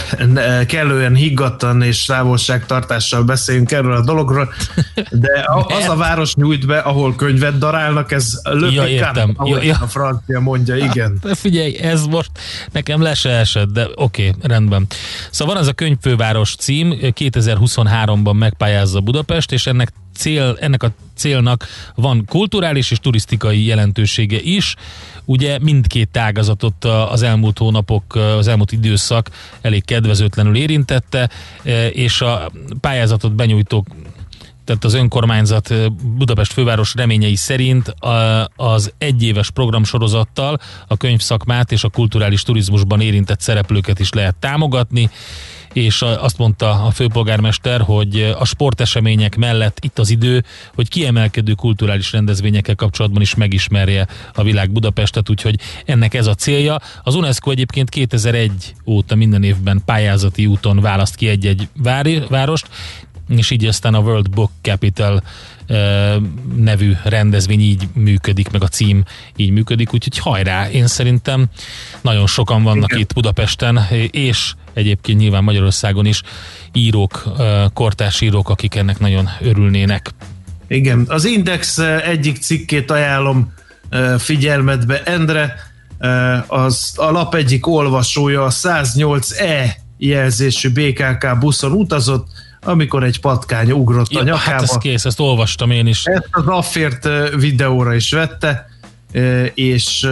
kellően higgadtan és távolságtartással beszéljünk erről a dologról, de az a város nyújt be, ahol könyvet darálnak, ez löpikám, ahogy a francia mondja, igen. Hát, figyelj, ez most nekem le se esett, de oké, rendben. Szóval van ez a könyvfőváros cím, 2023-ban megpályázza Budapest, és ennek a célnak van kulturális és turisztikai jelentősége is. Ugye mindkét ágazatot az elmúlt időszak elég kedvezőtlenül érintette, és a pályázatot benyújtók, tehát az önkormányzat Budapest főváros reményei szerint az egyéves programsorozattal a könyvszakmát és a kulturális turizmusban érintett szereplőket is lehet támogatni, és azt mondta a főpolgármester, hogy a sportesemények mellett itt az idő, hogy kiemelkedő kulturális rendezvényekkel kapcsolatban is megismerje a világ Budapestet, úgyhogy ennek ez a célja. Az UNESCO egyébként 2001 óta minden évben pályázati úton választ ki egy-egy várost, és így aztán a World Book Capital nevű rendezvény így működik, meg a cím így működik, úgyhogy hajrá, én szerintem nagyon sokan vannak itt Budapesten, és egyébként nyilván Magyarországon is írók, kortársírók, akik ennek nagyon örülnének. Igen, az Index egyik cikkét ajánlom figyelmetbe, Endre, a lap egyik olvasója a 108E jelzésű BKK buszon utazott, amikor egy patkány ugrott a nyakába. Hát ez kész, ezt olvastam én is. Ezt az affért videóra is vette, és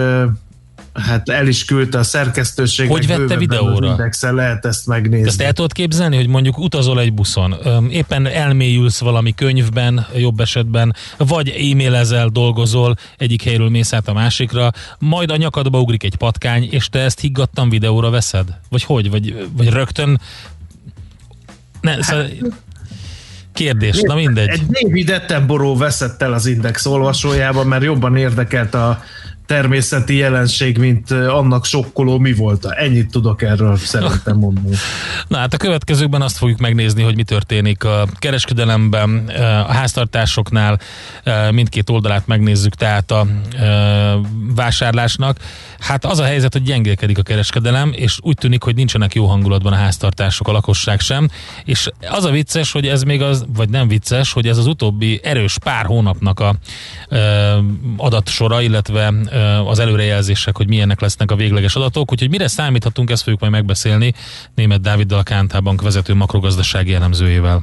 hát el is küldte a szerkesztőségnek. Hogy vette videóra? Indexen lehet ezt megnézni. Ezt el tudod képzelni, hogy mondjuk utazol egy buszon, éppen elmélyülsz valami könyvben, jobb esetben, vagy e-mailezel, dolgozol, egyik helyről mész át a másikra, majd a nyakadba ugrik egy patkány, és te ezt higgadtan videóra veszed? Vagy hogy? Vagy rögtön? Ne, szóval kérdés, na mindegy. Egy David Attenborough veszett el az Index olvasójában, mert jobban érdekelt a természeti jelenség, mint annak sokkoló mi volt. Ennyit tudok erről szerintem mondani. Na hát a következőkben azt fogjuk megnézni, hogy mi történik a kereskedelemben, a háztartásoknál, mindkét oldalát megnézzük, tehát a vásárlásnak. Hát az a helyzet, hogy gyengélkedik a kereskedelem, és úgy tűnik, hogy nincsenek jó hangulatban a háztartások, a lakosság sem, és az a vicces, hogy ez még az, vagy nem vicces, hogy ez az utóbbi erős pár hónapnak a adatsora, illetve az előrejelzések, hogy milyenek lesznek a végleges adatok, úgyhogy mire számíthatunk, ezt fogjuk majd megbeszélni Németh Dáviddal, a K&H Bank vezető makrogazdasági elemzőjével.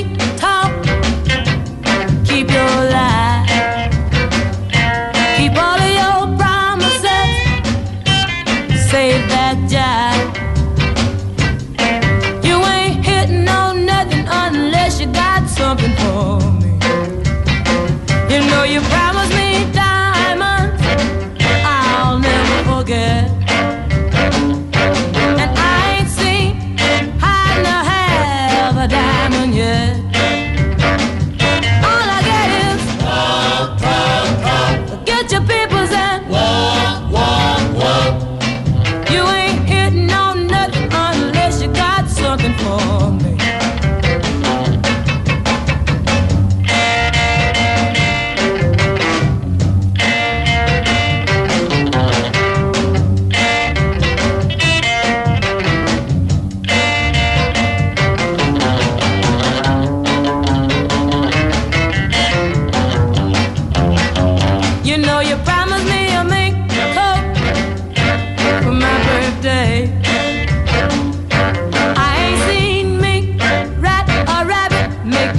talk, keep your life, keep all of your promises, save that job. You ain't hitting on nothing unless you got something for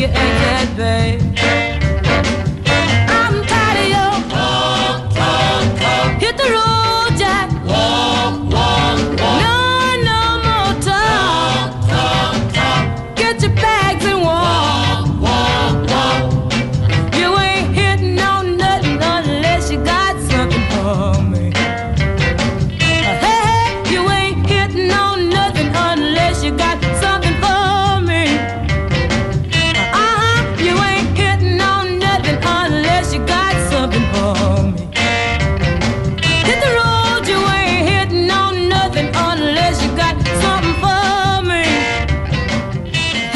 you in that, babe. I'm tired of your walk, walk, walk. Hit the road, Jack. Walk, walk, walk. No more talk. Walk, walk, walk. Get your bags and walk. Walk, walk, walk. You ain't hitting on nothing unless you got something for me. Hey, you ain't hitting on nothing unless you got something for me. You ain't hitting on nothing unless you got something for me. Hit the road, you ain't hitting on nothing unless you got something for me.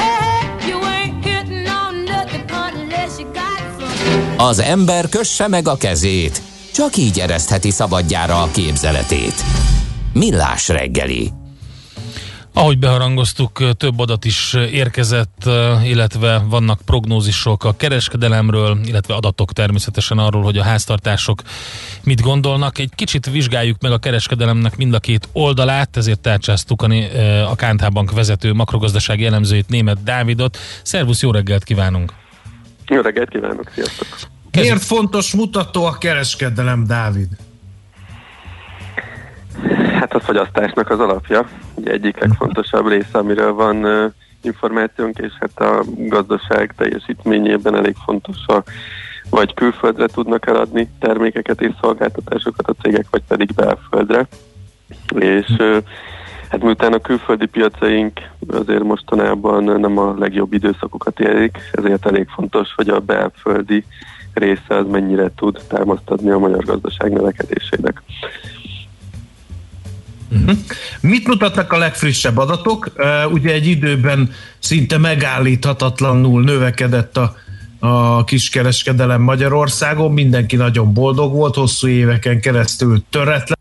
Hey, you ain't hitting on nothing unless you got something. Az ember kösse meg a kezét, csak így eresztheti szabadjára a képzeletét. Millás reggeli. Ahogy beharangoztuk, több adat is érkezett, illetve vannak prognózisok a kereskedelemről, illetve adatok természetesen arról, hogy a háztartások mit gondolnak. Egy kicsit vizsgáljuk meg a kereskedelemnek mind a két oldalát, ezért tárcsáztuk a K&H Bank vezető makrogazdasági elemzőjét, Németh Dávidot. Szervusz, jó reggelt kívánunk! Jó reggelt kívánok, sziasztok! Miért fontos mutató a kereskedelem, Dávid? Hát a fogyasztásnak az alapja, ugye egyik legfontosabb része, amiről van információnk, és hát a gazdaság teljesítményében elég fontos, vagy külföldre tudnak eladni termékeket és szolgáltatásokat a cégek, vagy pedig belföldre, és hát miután a külföldi piacaink azért mostanában nem a legjobb időszakokat élik, ezért elég fontos, hogy a belföldi része az mennyire tud támasztani a magyar gazdaság növekedésének. Uh-huh. Mit mutatnak a legfrissebb adatok? Ugye egy időben szinte megállíthatatlanul növekedett a kiskereskedelem Magyarországon, mindenki nagyon boldog volt, hosszú éveken keresztül töretlen.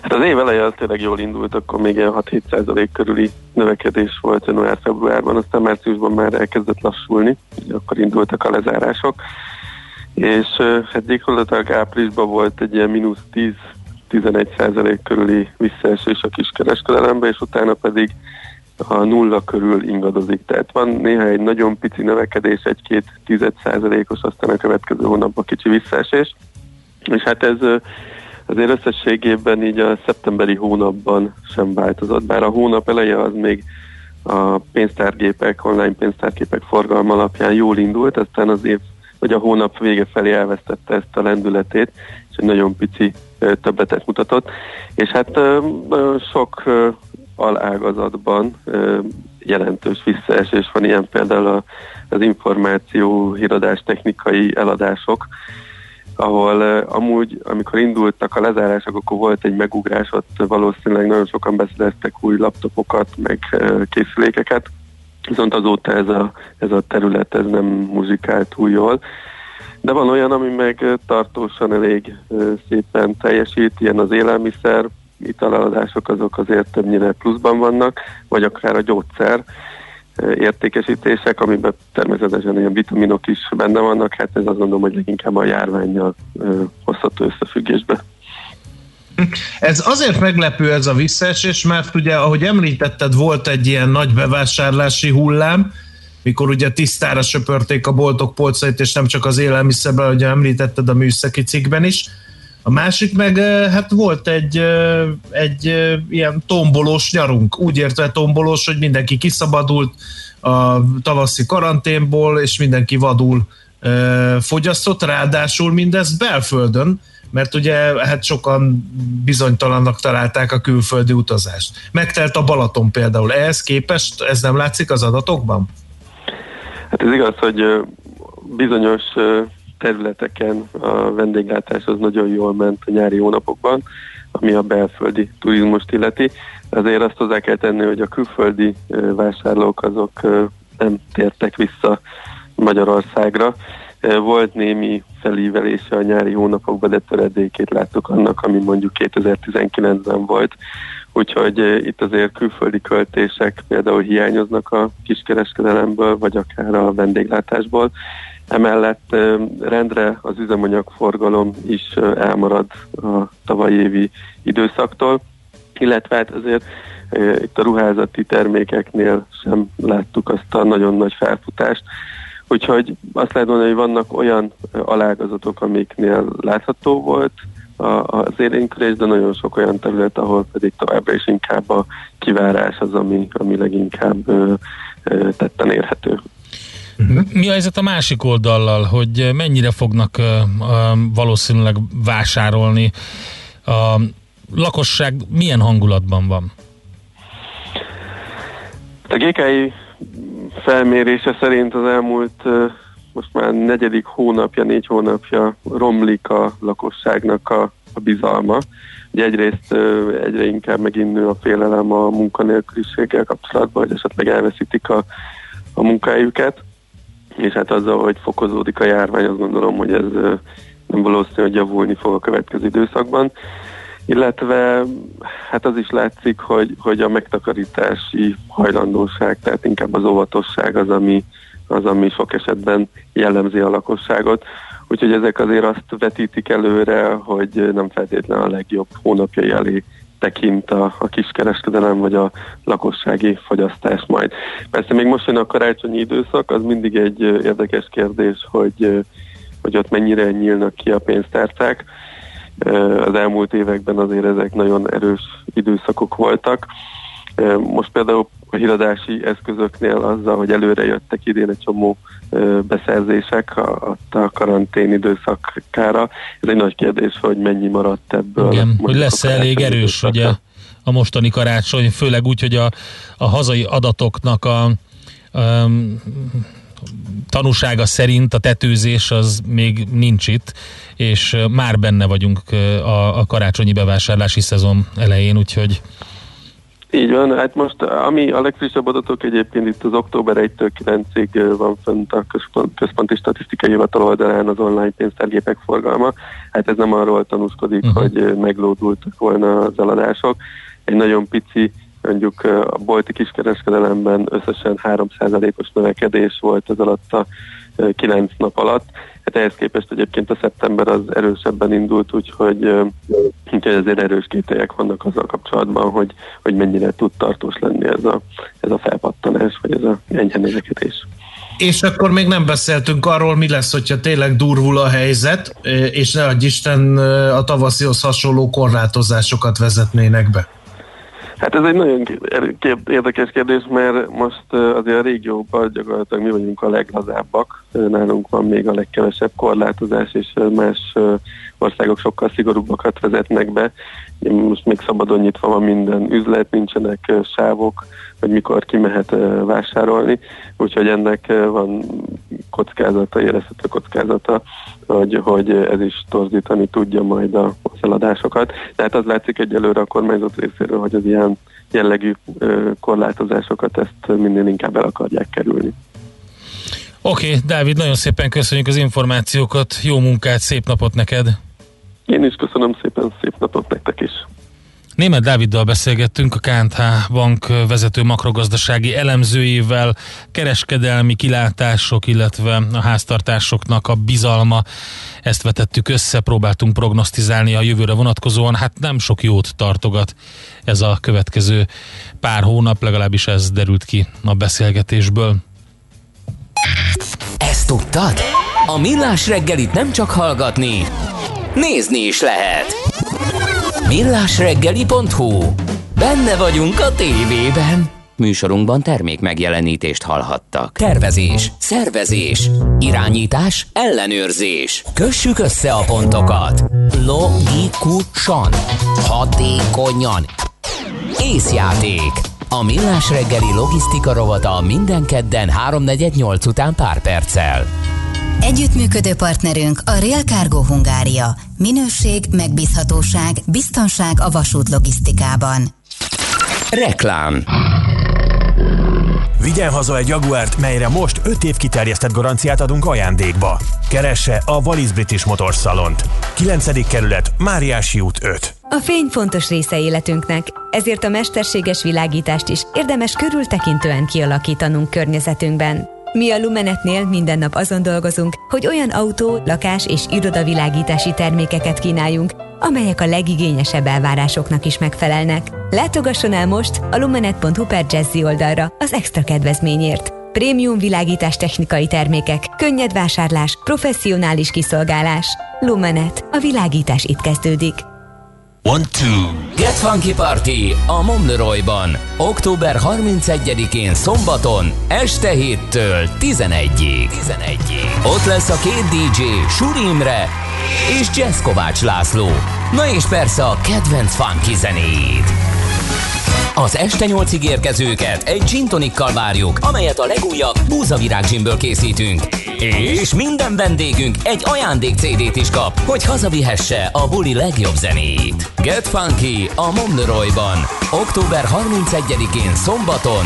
Hát az év eleje tényleg jól indult, akkor még ilyen 6-7% körüli növekedés volt január-februárban, aztán márciusban már elkezdett lassulni, akkor indultak a lezárások, és hát gyakorlatilag áprilisban volt egy ilyen mínusz 10-11% körüli visszaesés a kiskereskedelembe, és utána pedig a nulla körül ingadozik. Tehát van néha egy nagyon pici növekedés, 1-2 %-os, aztán a következő hónapban kicsi visszaesés. És hát ez azért összességében így a szeptemberi hónapban sem változott, bár a hónap eleje az még a pénztárgépek, online pénztárgépek forgalma alapján jól indult, aztán az év hogy a hónap vége felé elvesztette ezt a lendületét, és egy nagyon pici többletet mutatott. És hát sok alágazatban jelentős visszaesés van, ilyen például az információ, híradás, technikai eladások, ahol amúgy, amikor indultak a lezárások, akkor volt egy megugrás, ott valószínűleg nagyon sokan beszereztek új laptopokat, meg készülékeket, viszont azóta ez a terület ez nem muzsikált túl jól. De van olyan, ami meg tartósan elég szépen teljesít, ilyen az élelmiszer, italaladások azok azért többnyire pluszban vannak, vagy akár a gyógyszer értékesítések, amiben természetesen ilyen vitaminok is benne vannak, hát ez azt gondolom, hogy leginkább a járvánnyal hozható összefüggésbe. Ez azért meglepő ez a visszaesés, mert ugye, ahogy említetted, volt egy ilyen nagy bevásárlási hullám, mikor ugye tisztára söpörték a boltok polcait, és nem csak az élelmiszerben, ahogy említetted a műszaki cikkben is. A másik meg, hát volt egy ilyen tombolós nyarunk, úgy értve tombolós, hogy mindenki kiszabadult a tavaszi karanténból, és mindenki vadul fogyasztott, ráadásul mindez belföldön, mert ugye hát sokan bizonytalannak találták a külföldi utazást. Megtelt a Balaton például. Ehhez képest ez nem látszik az adatokban? Hát ez igaz, hogy bizonyos területeken a vendéglátás az nagyon jól ment a nyári hónapokban, ami a belföldi turizmust illeti. Azért azt hozzá kell tenni, hogy a külföldi vásárlók azok nem tértek vissza Magyarországra. Volt némi felívelése a nyári hónapokban, de töredékét láttuk annak, ami mondjuk 2019-ben volt. Úgyhogy itt azért külföldi költések például hiányoznak a kiskereskedelemből, vagy akár a vendéglátásból. Emellett rendre az üzemanyagforgalom is elmarad a tavalyi évi időszaktól, illetve hát azért itt a ruházati termékeknél sem láttuk azt a nagyon nagy felfutást. Úgyhogy azt lehet mondani, hogy vannak olyan alágazatok, amiknél látható volt az élénkülés, de nagyon sok olyan terület, ahol pedig továbbra is inkább a kivárás az, ami leginkább tetten érhető. Mi a helyzet a másik oldallal, hogy mennyire fognak valószínűleg vásárolni? A lakosság milyen hangulatban van? A GKI felmérése szerint az elmúlt most már négy hónapja romlik a lakosságnak a bizalma. Ugye egyrészt egyre inkább meginnő a félelem a munkanélküliséggel kapcsolatban, hogy esetleg elveszítik a munkájukat, és hát azzal, hogy fokozódik a járvány, azt gondolom, hogy ez nem valószínű, hogy javulni fog a következő időszakban. Illetve hát az is látszik, hogy a megtakarítási hajlandóság, tehát inkább az óvatosság az, ami sok esetben jellemzi a lakosságot. Úgyhogy ezek azért azt vetítik előre, hogy nem feltétlenül a legjobb hónapjai elé tekint a kiskereskedelem vagy a lakossági fogyasztás majd. Persze még most jön a karácsonyi időszak, az mindig egy érdekes kérdés, hogy ott mennyire nyílnak ki a pénztárcák. Az elmúlt években azért ezek nagyon erős időszakok voltak. Most például a híradási eszközöknél azzal, hogy előre jöttek idén egy csomó beszerzések a karantén időszakára. Ez egy nagy kérdés, hogy mennyi maradt ebből. Igen, hogy lesz elég erős ugye a mostani karácsony, főleg úgy, hogy a hazai adatoknak a tanúsága szerint a tetőzés az még nincs itt, és már benne vagyunk a karácsonyi bevásárlási szezon elején, úgyhogy... Így van, hát most ami a legfrissebb adatok egyébként itt az október 1-től 9-ig van fönt a Központi Statisztikai Hivatal oldalán az online pénztárgépek forgalma, hát ez nem arról tanúskodik, hogy meglódultak volna az eladások. Egy nagyon pici, mondjuk a bolti kiskereskedelemben összesen 3%-os növekedés volt ez alatt a 9 nap alatt. Hát ehhez képest egyébként a szeptember az erősebben indult, úgyhogy azért erős kételyek vannak azzal kapcsolatban, hogy mennyire tud tartós lenni ez a felpattanás, vagy ez a enyhe növekedés. És akkor még nem beszéltünk arról, mi lesz, hogyha tényleg durvul a helyzet, és ne adj Isten a tavaszihoz hasonló korlátozásokat vezetnének be. Hát ez egy nagyon érdekes kérdés, mert most azért a régióban gyakorlatilag mi vagyunk a leglazábbak, nálunk van még a legkevesebb korlátozás, és más országok sokkal szigorúbbakat vezetnek be. Most még szabadon nyitva van minden üzlet, nincsenek sávok, hogy mikor ki mehet vásárolni, úgyhogy ennek van kockázata, érezhető kockázata, hogy ez is torzítani tudja majd az eladásokat. Tehát az látszik egyelőre a kormányzat részéről, hogy az ilyen jellegű korlátozásokat ezt minél inkább el akarják kerülni. Oké, Dávid, nagyon szépen köszönjük az információkat, jó munkát, szép napot neked! Én is köszönöm szépen, szép napot nektek is! Németh Dáviddal beszélgettünk, a K&H Bank vezető makrogazdasági elemzőjével, kereskedelmi kilátások, illetve a háztartásoknak a bizalma. Ezt vetettük össze, próbáltunk prognosztizálni a jövőre vonatkozóan, hát nem sok jót tartogat ez a következő pár hónap, legalábbis ez derült ki a beszélgetésből. Ezt tudtad? A Millás reggelit nem csak hallgatni, nézni is lehet! Millásreggeli.hu. Benne vagyunk a tévében. Műsorunkban termék megjelenítést hallhattak. Tervezés, szervezés, irányítás, ellenőrzés. Kössük össze a pontokat. Logikusan, hatékonyan. Észjáték. A Millás reggeli logisztika rovata minden kedden 3:48 után pár perccel. Együttműködő partnerünk a Rail Cargo Hungária. Minőség, megbízhatóság, biztonság a vasút logisztikában. Reklám. Vigyen haza egy Jaguárt, melyre most 5 év kiterjesztett garanciát adunk ajándékba. Keresse a Wallis British Motors Salont. 9. kerület, Máriási út 5. A fény fontos része életünknek, ezért a mesterséges világítást is érdemes körültekintően kialakítanunk környezetünkben. Mi a Lumenetnél minden nap azon dolgozunk, hogy olyan autó, lakás és irodavilágítási termékeket kínáljunk, amelyek a legigényesebb elvárásoknak is megfelelnek. Látogasson el most a lumenet.hu/jazzy oldalra az extra kedvezményért. Prémium világítás technikai termékek, könnyed vásárlás, professzionális kiszolgálás. Lumenet. A világítás itt kezdődik. 1, 2. Get Funky Party a Momleroyban. Október 31-én szombaton este 7-től 11-ig. Ott lesz a 2 DJ, Suri Imre és Jazz Kovács László. Na és persze a kedvenc funky zenéid. Az este 8-ig érkezőket egy gin tonikkal várjuk, amelyet a legújabb búzavirág ginből készítünk. És minden vendégünk egy ajándék CD-t is kap, hogy hazavihesse a buli legjobb zenéit. Get Funky a Momleroyban, október 31-én szombaton,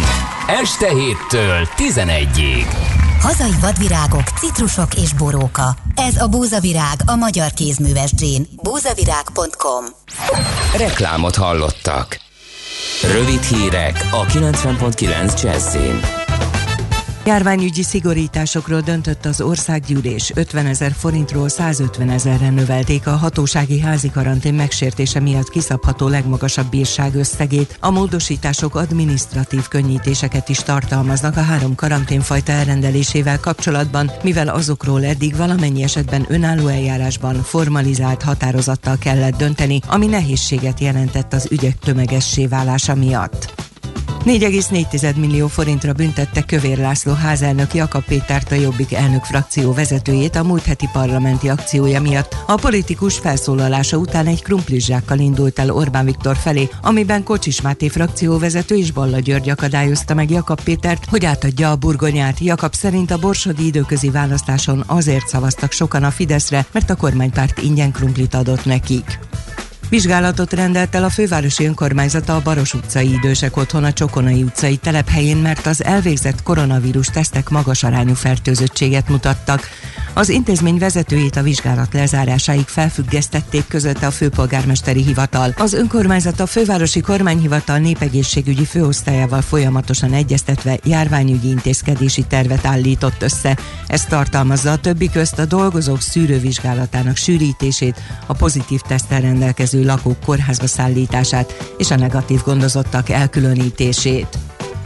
este 7-től 11-ig. Hazai vadvirágok, citrusok és boróka. Ez a búzavirág, a magyar kézműves gin. Búzavirág.com. Reklámot hallottak. Rövid hírek a 90.9 Jazzyn. Járványügyi szigorításokról döntött az országgyűlés. 50 000 forintról 150 000-re növelték a hatósági házi karantén megsértése miatt kiszabható legmagasabb bírság összegét. A módosítások adminisztratív könnyítéseket is tartalmaznak a 3 karanténfajta elrendelésével kapcsolatban, mivel azokról eddig valamennyi esetben önálló eljárásban formalizált határozattal kellett dönteni, ami nehézséget jelentett az ügyek tömegessé válása miatt. 4,4 millió forintra büntette Kövér László házelnök Jakab Pétert, a Jobbik elnök frakció vezetőjét a múlt heti parlamenti akciója miatt. A politikus felszólalása után egy krumplizsákkal indult el Orbán Viktor felé, amiben Kocsis Máté frakcióvezető és Balla György akadályozta meg Jakab Pétert, hogy átadja a burgonyát. Jakab szerint a borsodi időközi választáson azért szavaztak sokan a Fideszre, mert a kormánypárt ingyen krumplit adott nekik. Vizsgálatot rendelt el a fővárosi önkormányzata a Baross utcai idősek otthona Csokonai utcai telep helyén, mert az elvégzett koronavírus tesztek magas arányú fertőzöttséget mutattak. Az intézmény vezetőjét a vizsgálat lezárásáig felfüggesztették, közölte a főpolgármesteri hivatal. Az önkormányzat a fővárosi kormányhivatal népegészségügyi főosztályával folyamatosan egyeztetve járványügyi intézkedési tervet állított össze. Ez tartalmazza a többi közt a dolgozók szűrővizsgálatának sűrítését, a pozitív teszttel rendelkező lakók kórházba szállítását és a negatív gondozottak elkülönítését.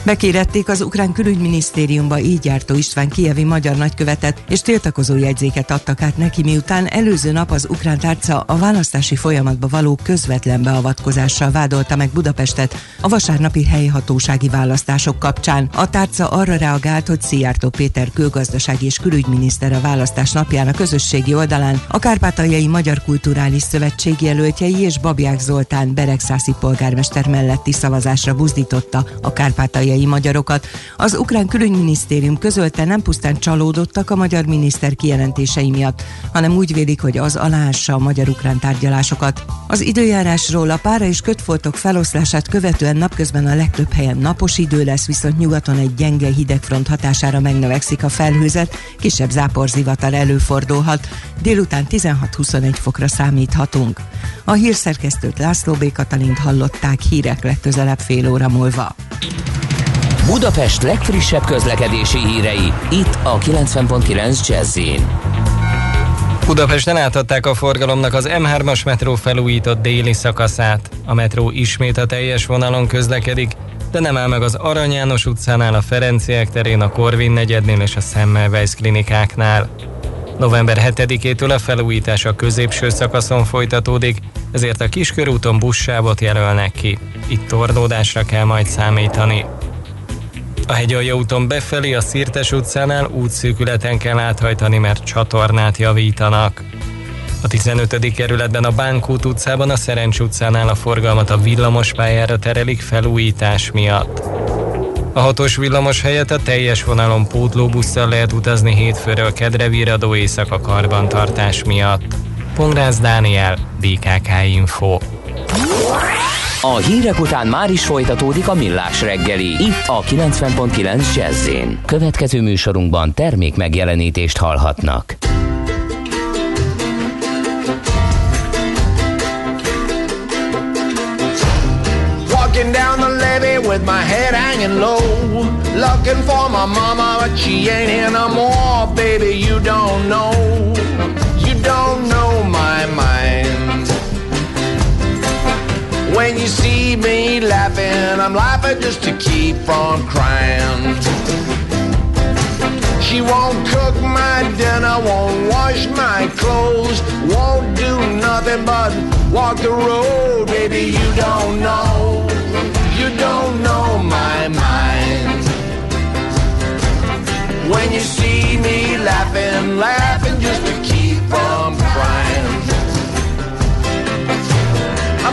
Bekérették az ukrán külügyminisztériumba Ijjártó István kijevi magyar nagykövetet, és tiltakozó jegyzéket adtak át neki, miután előző nap az ukrán tárca a választási folyamatba való közvetlen beavatkozással vádolta meg Budapestet a vasárnapi helyhatósági választások kapcsán. A tárca arra reagált, hogy Szijjártó Péter külgazdasági és külügyminiszter a választás napján a közösségi oldalán a Kárpátaljai Magyar Kulturális Szövetség jelöltjei és Babják Zoltán beregszászi polgármester melletti szavazásra buzdította a kárpátaljai magyarokat. Az ukrán külügyminisztérium közölte, nem pusztán csalódottak a magyar miniszter kijelentései miatt, hanem úgy vélik, hogy az aláássa a magyar-ukrán tárgyalásokat. Az időjárásról: a pára és kötfoltok feloszlását követően napközben a legtöbb helyen napos idő lesz, viszont nyugaton egy gyenge hidegfront hatására megnövekszik a felhőzet, kisebb záporzivatar előfordulhat. Délután 16-21 fokra számíthatunk. A hírszerkesztőt, László B. Katalint hallották. Hírek legközelebb fél óra múlva. Budapest legfrissebb közlekedési hírei, itt a 90.9 Jazz-in. Budapesten átadták a forgalomnak az M3-as metró felújított déli szakaszát. A metró ismét a teljes vonalon közlekedik, de nem áll meg az Arany János utcánál, a Ferenciek terén, a Korvin negyednél és a Semmelweis klinikáknál. November 7-től a felújítás a középső szakaszon folytatódik, ezért a Kiskörúton buszsávot jelölnek ki. Itt torlódásra kell majd számítani. A Hegyalja úton befelé a Szirtes utcánál útszűkületen kell áthajtani, mert csatornát javítanak. A 15. kerületben a Bánkút utcában, a Szerencs utcánál a forgalmat a villamospályára terelik felújítás miatt. A 6-os villamos helyett a teljes vonalon pótlóbusszal lehet utazni hétfőről kedre viradó éjszaka karbantartás miatt. Pongrász Dániel, BKK Info. A hírek után már is folytatódik a Millás reggeli, itt a 90.9 Jazz-én. Következő műsorunkban termék megjelenítést hallhatnak. Walking down the levee with my head hanging low, looking for my mama, but she ain't here no more. Baby, you don't know my mind. when you see me laughing, I'm laughing just to keep on crying. She won't cook my dinner, won't wash my clothes, won't do nothing but walk the road. Baby, you don't know my mind. When you see me laughing, laughing just to keep from crying. My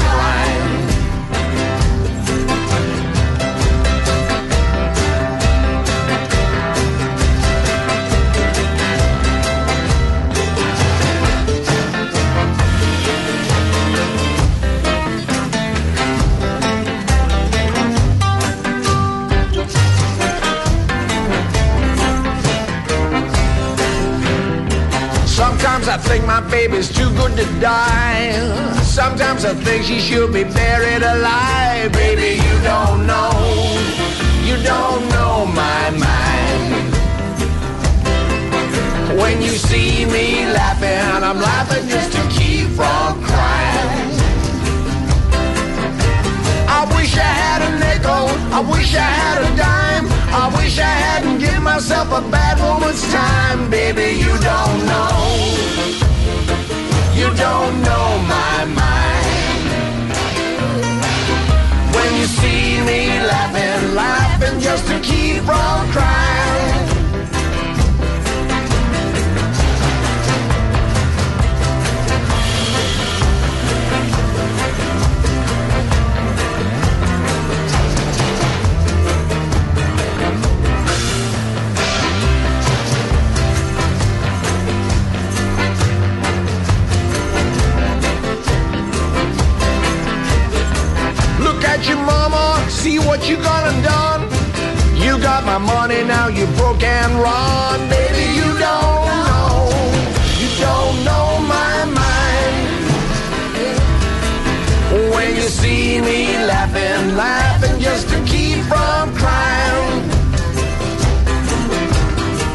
crying. Sometimes I think my baby's too good to die. Sometimes I think she should be buried alive. Baby, you don't know my mind. When you see me laughing, I'm laughing just to keep from crying. I wish I had a nickel, I wish I had a dime, I wish I hadn't given myself a bad woman's time. Baby, you don't know my mind. When you see me laughing, laughing just to keep from crying. Your mama, see what you gonna done. You got my money, now you broke and run. Baby, you don't know my mind. When you see me laughing, laughing just to keep from crying.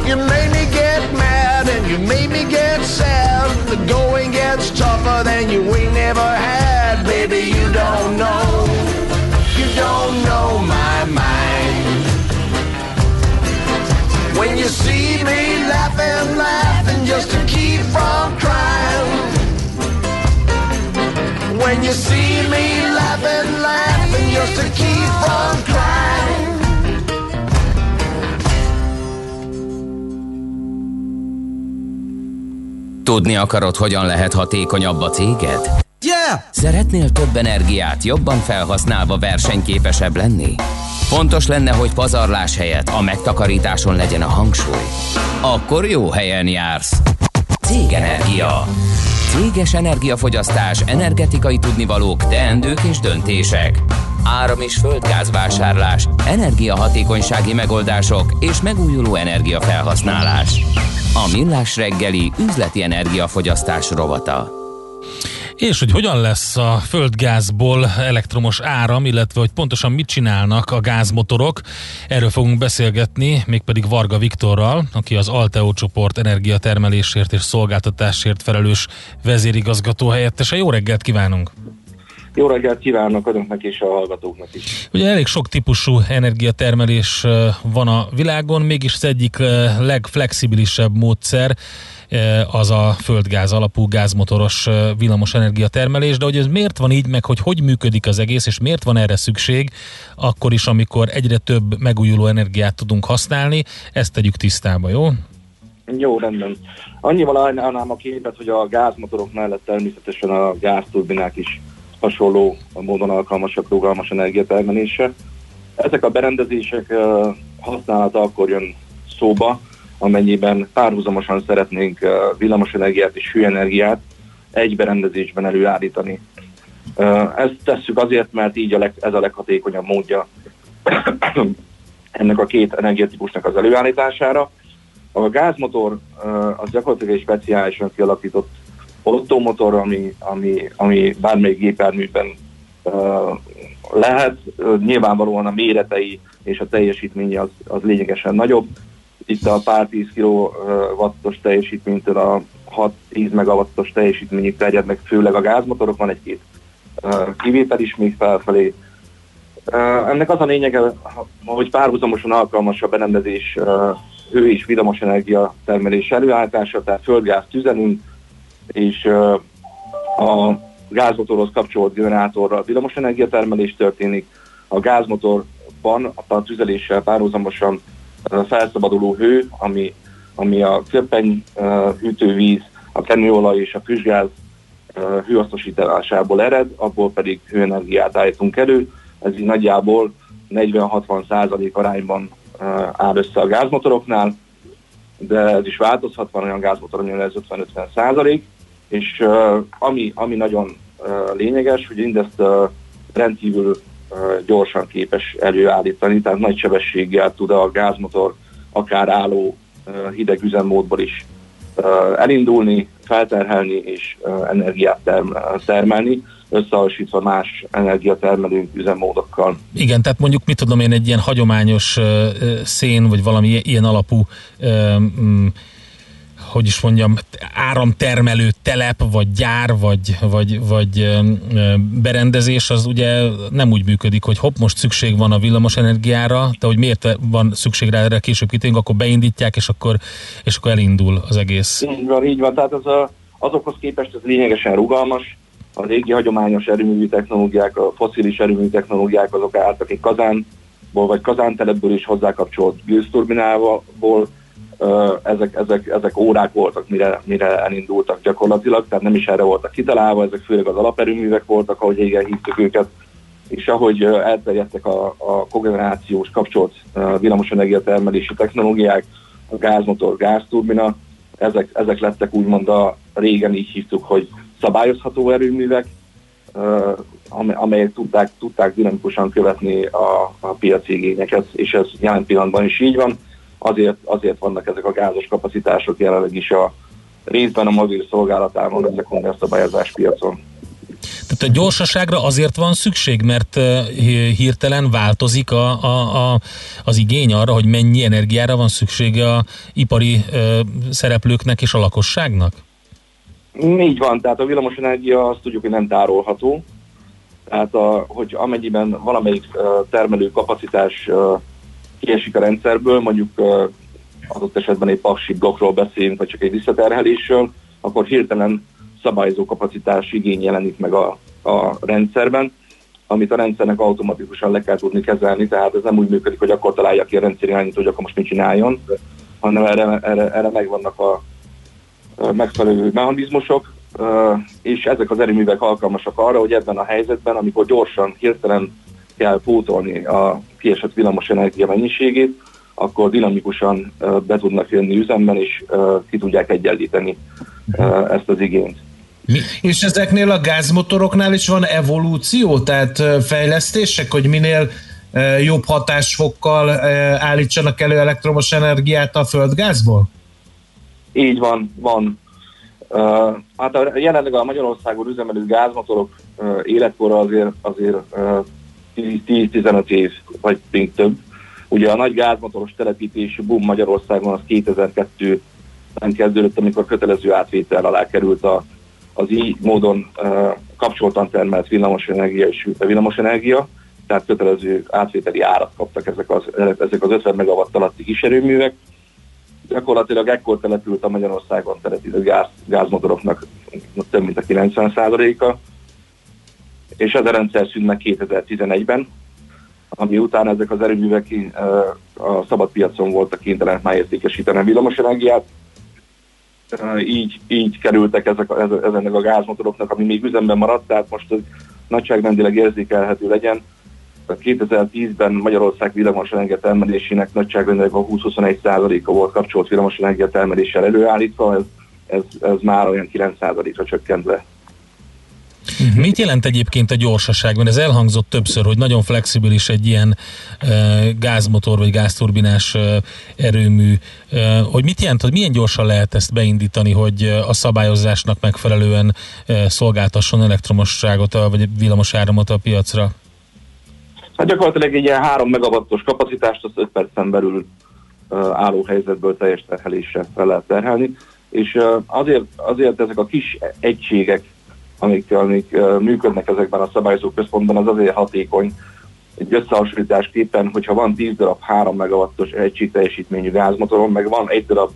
You made me get mad and you made me get sad. The going gets tougher than you ain't never had. Baby, you don't know my mind. When you see me laughing, laughing just to keep from crying. When you see me laughing, laughing just to keep from crying. Tudni akarod, hogyan lehet hatékonyabb a céged? Yeah! Szeretnél több energiát jobban felhasználva versenyképesebb lenni? Fontos lenne, hogy pazarlás helyett a megtakarításon legyen a hangsúly. Akkor jó helyen jársz! Cégenergia. Céges energiafogyasztás, energetikai tudnivalók, teendők és döntések. Áram- és földgázvásárlás, energiahatékonysági megoldások és megújuló energiafelhasználás. A Millás reggeli üzleti energiafogyasztás rovata. És hogy hogyan lesz a földgázból elektromos áram, illetve hogy pontosan mit csinálnak a gázmotorok, erről fogunk beszélgetni, mégpedig Varga Viktorral, aki az Alteó csoport energiatermelésért és szolgáltatásért felelős vezérigazgató helyettese. Jó reggelt kívánunk! Jó reggelt kívánok önöknek és a hallgatóknak is! Ugye elég sok típusú energiatermelés van a világon, mégis az egyik legflexibilisebb módszer az a földgáz alapú gázmotoros villamos energiatermelés, de hogy ez miért van így, meg hogy működik az egész, és miért van erre szükség, akkor is, amikor egyre több megújuló energiát tudunk használni, ezt tegyük tisztába, jó? Jó, rendben. Annyival állnám a képet, hogy a gázmotorok mellett természetesen a gázturbinák is hasonló módon alkalmasak rugalmas energiatermelésre. Ezek a berendezések használata akkor jön szóba, amennyiben párhuzamosan szeretnénk villamosenergiát és hőenergiát egy berendezésben előállítani. Ezt tesszük azért, mert így ez a leghatékonyabb módja ennek a két energiatípusnak az előállítására. A gázmotor az gyakorlatilag egy speciálisan kialakított ottómotor, ami bármelyik gépjárműben lehet. Nyilvánvalóan a méretei és a teljesítménye az lényegesen nagyobb. Itt a pár 10 kW-os teljesítménytől a 6-10 MW-os teljesítményig terjednek főleg a gázmotorok, van egy-két kivétel is még felfelé. Ennek az a lényege, hogy párhuzamosan alkalmas a berendezés hő- és villamos energia termelés előállítása, tehát földgázt tüzelünk, és a gázmotorhoz kapcsolt generátorral villamos energia termelés történik. A gázmotorban a tüzeléssel párhuzamosan felszabaduló hő, ami a köpeny, hűtővíz, a kenőolaj és a füstgáz hőhasznosításából ered, abból pedig hőenergiát állítunk elő. Ez így nagyjából 40-60% arányban áll össze a gázmotoroknál, de ez is változhat, van olyan gázmotor, ami ez 50-50%, és ami nagyon lényeges, hogy mindezt rendkívül gyorsan képes előállítani, tehát nagy sebességgel tud a gázmotor akár álló hideg üzemmódból is elindulni, felterhelni és energiát termelni, összehasonlítva más energiatermelő üzemmódokkal. Igen, tehát mondjuk mit tudom én, egy ilyen hagyományos szén, vagy valami ilyen alapú hogy is mondjam, áramtermelő telep, vagy gyár, vagy berendezés, az ugye nem úgy működik, hogy hopp, most szükség van a villamos energiára, de hogy miért van szükség rá, erre később kitérünk, akkor beindítják, és akkor elindul az egész. Így van, tehát azokhoz képest ez lényegesen rugalmas. A régi hagyományos erőművi technológiák, a fosszilis erőművi technológiák azok álltak egy kazánból, vagy kazántelepből is hozzákapcsolt gőzturbinából. Ezek órák voltak, mire elindultak gyakorlatilag, tehát nem is erre voltak kitalálva, ezek főleg az alaperőművek voltak, ahogy régen hívtuk őket, és ahogy elterjedtek a kogenerációs kapcsolt villamosenergia termelési technológiák, a gázmotor, gázturbina, ezek lettek úgymond régen így hívtuk, hogy szabályozható erőművek, amelyek tudták dinamikusan követni a piaci igényeket, és ez jelen pillanatban is így van. Azért vannak ezek a gázos kapacitások jelenleg is a részben a mobil szolgálatában, ezek a szabályozás piacon. Tehát a gyorsaságra azért van szükség, mert hirtelen változik az igény arra, hogy mennyi energiára van szüksége az ipari szereplőknek és a lakosságnak? Így van, tehát a villamos energia azt tudjuk, hogy nem tárolható. Tehát hogy amennyiben valamelyik termelő kapacitás kiesik a rendszerből, mondjuk adott esetben egy paksi blokkról beszélünk, vagy csak egy visszaterhelésről, akkor hirtelen szabályozó kapacitás igény jelenik meg a rendszerben, amit a rendszernek automatikusan le kell tudni kezelni, tehát ez nem úgy működik, hogy akkor találja ki a rendszerirányító, hogy akkor most mit csináljon, hanem erre megvannak a megfelelő mechanizmusok, és ezek az erőművek alkalmasak arra, hogy ebben a helyzetben, amikor gyorsan, hirtelen kell pótolni a kiesett villamos energia mennyiségét, akkor dinamikusan be tudnak jönni üzemben, és ki tudják egyenlíteni ezt az igényt. És ezeknél a gázmotoroknál is van evolúció, tehát fejlesztések, hogy minél jobb hatásfokkal állítsanak elő elektromos energiát a földgázból? Így van. Hát jelenleg a Magyarországon üzemelő gázmotorok életkora azért 10-15 év, vagy még több. Ugye a nagy gázmotoros telepítési boom Magyarországon az 2002-ben kezdődött, amikor kötelező átvétel alá került az így módon kapcsoltan termelt villamosenergia és villamosenergia, tehát kötelező átvételi árat kaptak ezek az 50 megawatt alatti kiserőművek. Gyakorlatilag ekkor települt a Magyarországon telepítő gázmotoroknak több mint a 90%-a. És ez a rendszer szűnt meg 2011-ben, ami után ezek az erőművek a szabad piacon voltak kénytelenek már értékesíteni a villamosenergiát. Így kerültek ezeknek a gázmotoroknak, ami még üzemben maradt, tehát most nagyságrendileg érzékelhető legyen. 2010-ben Magyarország villamosenergia termelésének nagyságrendileg a 20-21%-a volt kapcsolt villamosenergia termeléssel előállítva, ez már olyan 9%-ra csökkent le. Uh-huh. Mit jelent egyébként a gyorsaság? Mert ez elhangzott többször, hogy nagyon flexibilis egy ilyen gázmotor vagy gázturbinás erőmű. Hogy mit jelent, hogy milyen gyorsan lehet ezt beindítani, hogy a szabályozásnak megfelelően szolgáltasson elektromosságot vagy villamos áramot a piacra? Hát gyakorlatilag egy ilyen 3 megawattos kapacitást az 5 percen belül álló helyzetből teljes terhelésre fel lehet terhelni, és azért ezek a kis egységek, amik működnek ezekben a szabályozó központban, az azért hatékony egy összehasonlításképpen, hogyha van 10 darab 3 megawattos egység teljesítményű gázmotoron, meg van 1 darab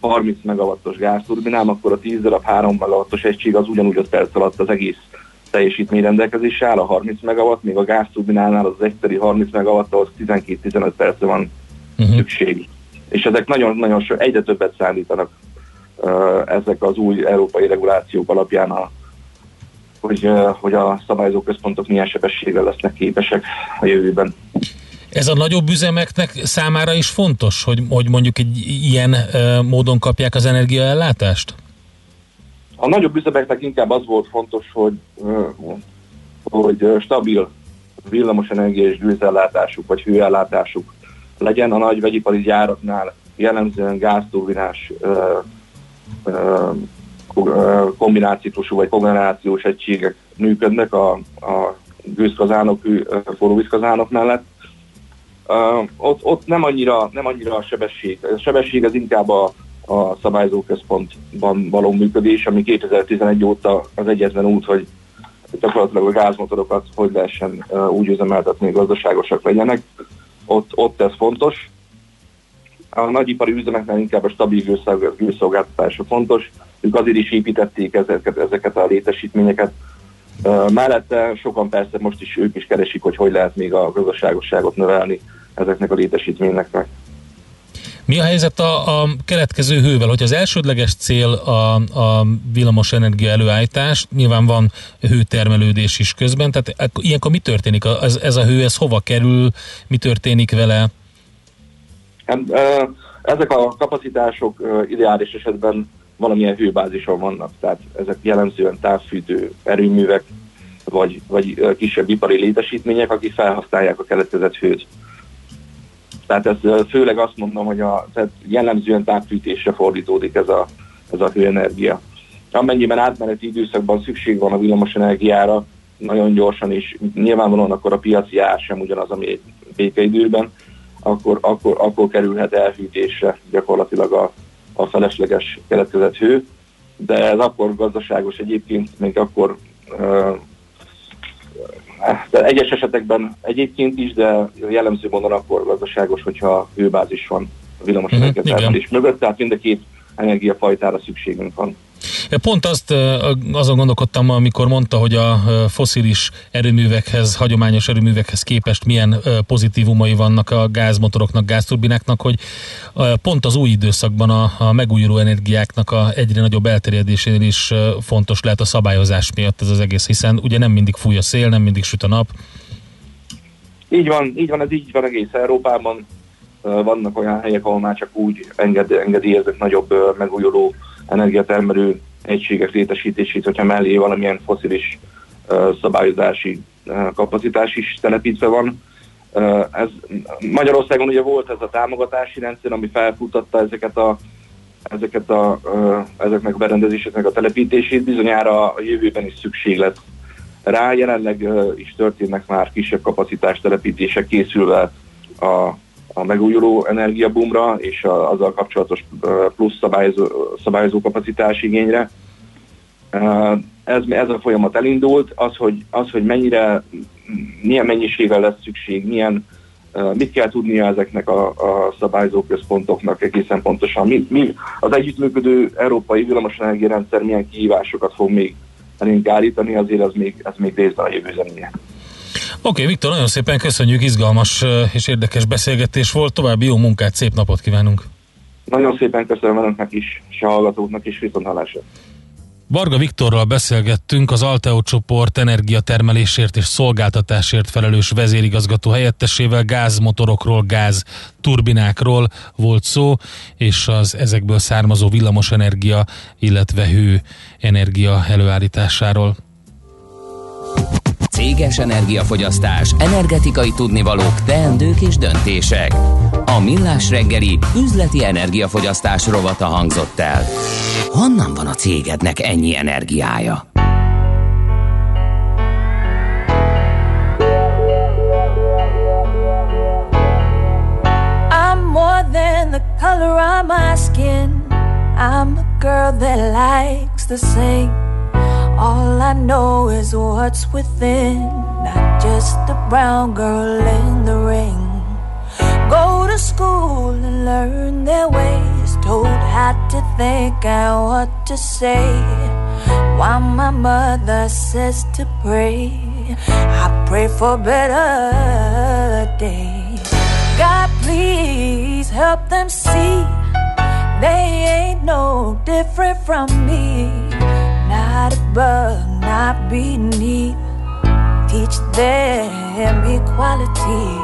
30 megawattos gázturbinám, akkor a 10 darab 3 megawattos egység az ugyanúgy 5 perc alatt az egész teljesítmény rendelkezésre áll, a 30 megawatt, még a gázturbinánál az egyszeri 30 megawatt, ahhoz 12-15 percre van szükség. És ezek nagyon-nagyon egyre többet szállítanak ezek az új európai regulációk alapján, hogy a szabályozó központok milyen sebességre lesznek képesek a jövőben. Ez a nagyobb üzemeknek számára is fontos, hogy mondjuk egy ilyen módon kapják az energiaellátást? A nagyobb üzemeknek inkább az volt fontos, hogy stabil villamosenergia és gőzellátásuk, vagy hőellátásuk legyen. A nagy vegyipari gyáraknál jellemzően gázturbinás kombinációsú vagy kogenerációs egységek működnek a gőzkazánok, forróvízkazánok mellett. Ott nem annyira a sebesség. A sebesség az inkább a szabályozó központban való működés, ami 2011 óta az egyetlen út, hogy gyakorlatilag a gázmotorokat hogy lehessen úgy üzemeltetni, gazdaságosak legyenek. Ott ez fontos. A nagyipari üzemeknél inkább a stabil gőzszolgáltatása fontos. Ők azért is építették ezeket a létesítményeket. Mellette sokan persze most is ők is keresik, hogy lehet még a gazdaságosságot növelni ezeknek a létesítményeknek. Mi a helyzet a keletkező hővel? Hogyha az elsődleges cél a villamos energia előállítás, nyilván van hőtermelődés is közben, tehát ilyenkor mi történik? Ez a hő, ez hova kerül? Mi történik vele? Ezek a kapacitások ideális esetben valamilyen hőbázison vannak, tehát ezek jellemzően távfűtő erőművek, vagy kisebb ipari létesítmények, akik felhasználják a keletkezett hőt. Tehát ez főleg azt mondom, hogy tehát jellemzően távfűtésre fordítódik ez a hőenergia. Amennyiben átmeneti időszakban szükség van a villamos energiára, nagyon gyorsan is, nyilvánvalóan akkor a piaci ár sem ugyanaz, ami egy békeidőben, akkor kerülhet elhűtésre gyakorlatilag a felesleges keletkezett hő, de ez akkor gazdaságos egyébként, még akkor egyes esetekben egyébként is, de jellemző módon akkor gazdaságos, hogyha hőbázis van a villamos energiatermelés mögött, tehát mind a két energiafajtára szükségünk van. Pont azon gondolkodtam, amikor mondta, hogy a fosszilis erőművekhez, hagyományos erőművekhez képest milyen pozitívumai vannak a gázmotoroknak, gázturbináknak, hogy pont az új időszakban a megújuló energiáknak a egyre nagyobb elterjedésénél is fontos lehet a szabályozás miatt ez az egész, hiszen ugye nem mindig fúj a szél, nem mindig süt a nap. Így van, ez így van egész Európában. Vannak olyan helyek, ahol már csak úgy engedélyeznek nagyobb megújuló energiatermelő egységek létesítését, hogyha mellé valamilyen fosszilis szabályozási kapacitás is telepítve van. Magyarországon ugye volt ez a támogatási rendszer, ami felfutatta ezeknek a berendezéseknek a telepítését, bizonyára a jövőben is szükség lett rá. Jelenleg is történnek már kisebb kapacitás telepítések készülve a megújuló energiaboomra és azzal kapcsolatos plusz szabályozó kapacitás igényre. Ez a folyamat elindult, az, hogy milyen mennyiségvel lesz szükség, mit kell tudnia ezeknek a szabályozó központoknak egészen pontosan. Az együttműködő európai villamosenergia rendszer milyen kihívásokat fog még elénk állítani, azért ez még részben a jövő zenéje. Oké, Viktor, nagyon szépen köszönjük, izgalmas és érdekes beszélgetés volt, további jó munkát, szép napot kívánunk! Nagyon szépen köszönöm önöknek is, és a hallgatóknak is, viszonthallásra! Varga Viktorral beszélgettünk, az Alteó csoport energiatermelésért és szolgáltatásért felelős vezérigazgató helyettesével, gázmotorokról, gázturbinákról volt szó, és az ezekből származó villamosenergia, illetve hőenergia előállításáról. Céges energiafogyasztás, energetikai tudnivalók, teendők és döntések. A Millás reggeli üzleti energiafogyasztás rovata hangzott el. Honnan van a cégednek ennyi energiája? I'm more than the color of my skin. I'm a girl that likes to sing. All I know is what's within, not just a brown girl in the ring. Go to school and learn their ways, told how to think and what to say. While my mother says to pray, I pray for better days. God, please help them see they ain't no different from me. Not above, not beneath. Teach them equality.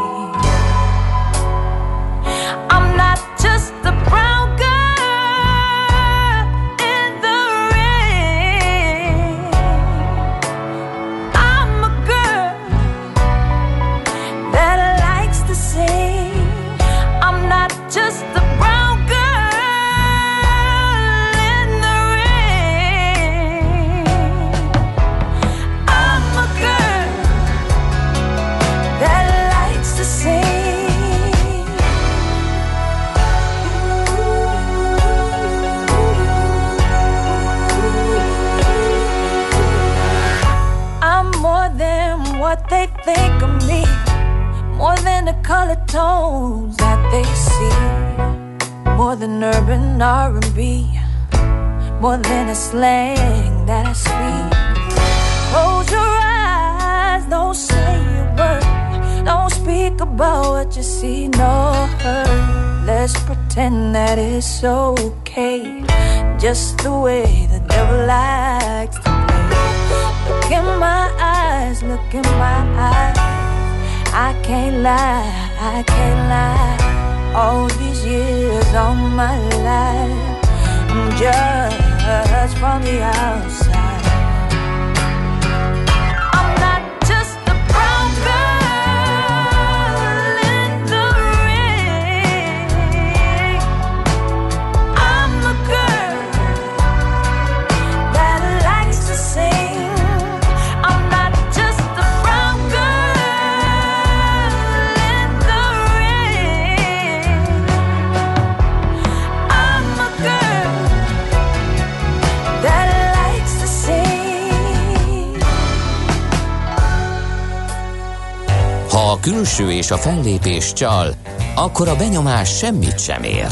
I'm not just the brown girl in the ring. I'm a girl that likes to sing. I'm not just the brown girl. What they think of me, more than the color tones that they see, more than urban R&B, more than a slang that I speak. Close your eyes, don't say a word, don't speak about what you see, nor heard. Let's pretend that it's okay, just the way the devil likes to play. Look in my eyes, look in my eyes. I can't lie, I can't lie. All these years, all my life, I'm judged from the outside. I'm not just the brown girl in the ring. I'm a girl that likes to sing. Ha a külső és a fellépés csal, akkor a benyomás semmit sem ér.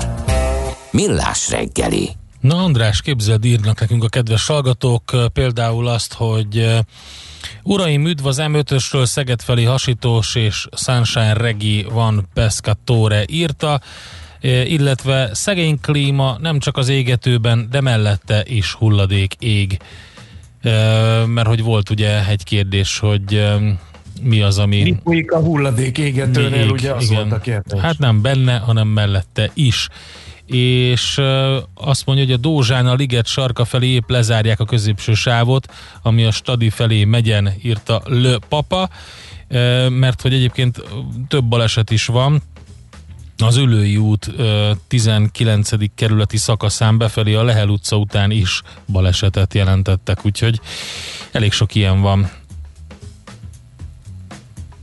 Millás reggeli. Na András, képzeld, írnak nekünk a kedves hallgatók például azt, hogy uraim, üdv az M5-ösről, Szeged felé hasítós és Sunshine Regi van Pescatore írta, illetve szegény klíma nem csak az égetőben, de mellette is hulladék ég. Mert hogy volt ugye egy kérdés, hogy... mi az, ami... mi folyik a hulladék égetőnél, ég, ugye az igen. Volt a kérdés. Hát nem benne, hanem mellette is. És azt mondja, hogy a Dózsán a liget sarka felé épp lezárják a középső sávot, ami a stadi felé megyen, írta Le Papa, mert hogy egyébként több baleset is van. Az Ülői út 19. kerületi szakaszán befelé a Lehel utca után is balesetet jelentettek, úgyhogy elég sok ilyen van.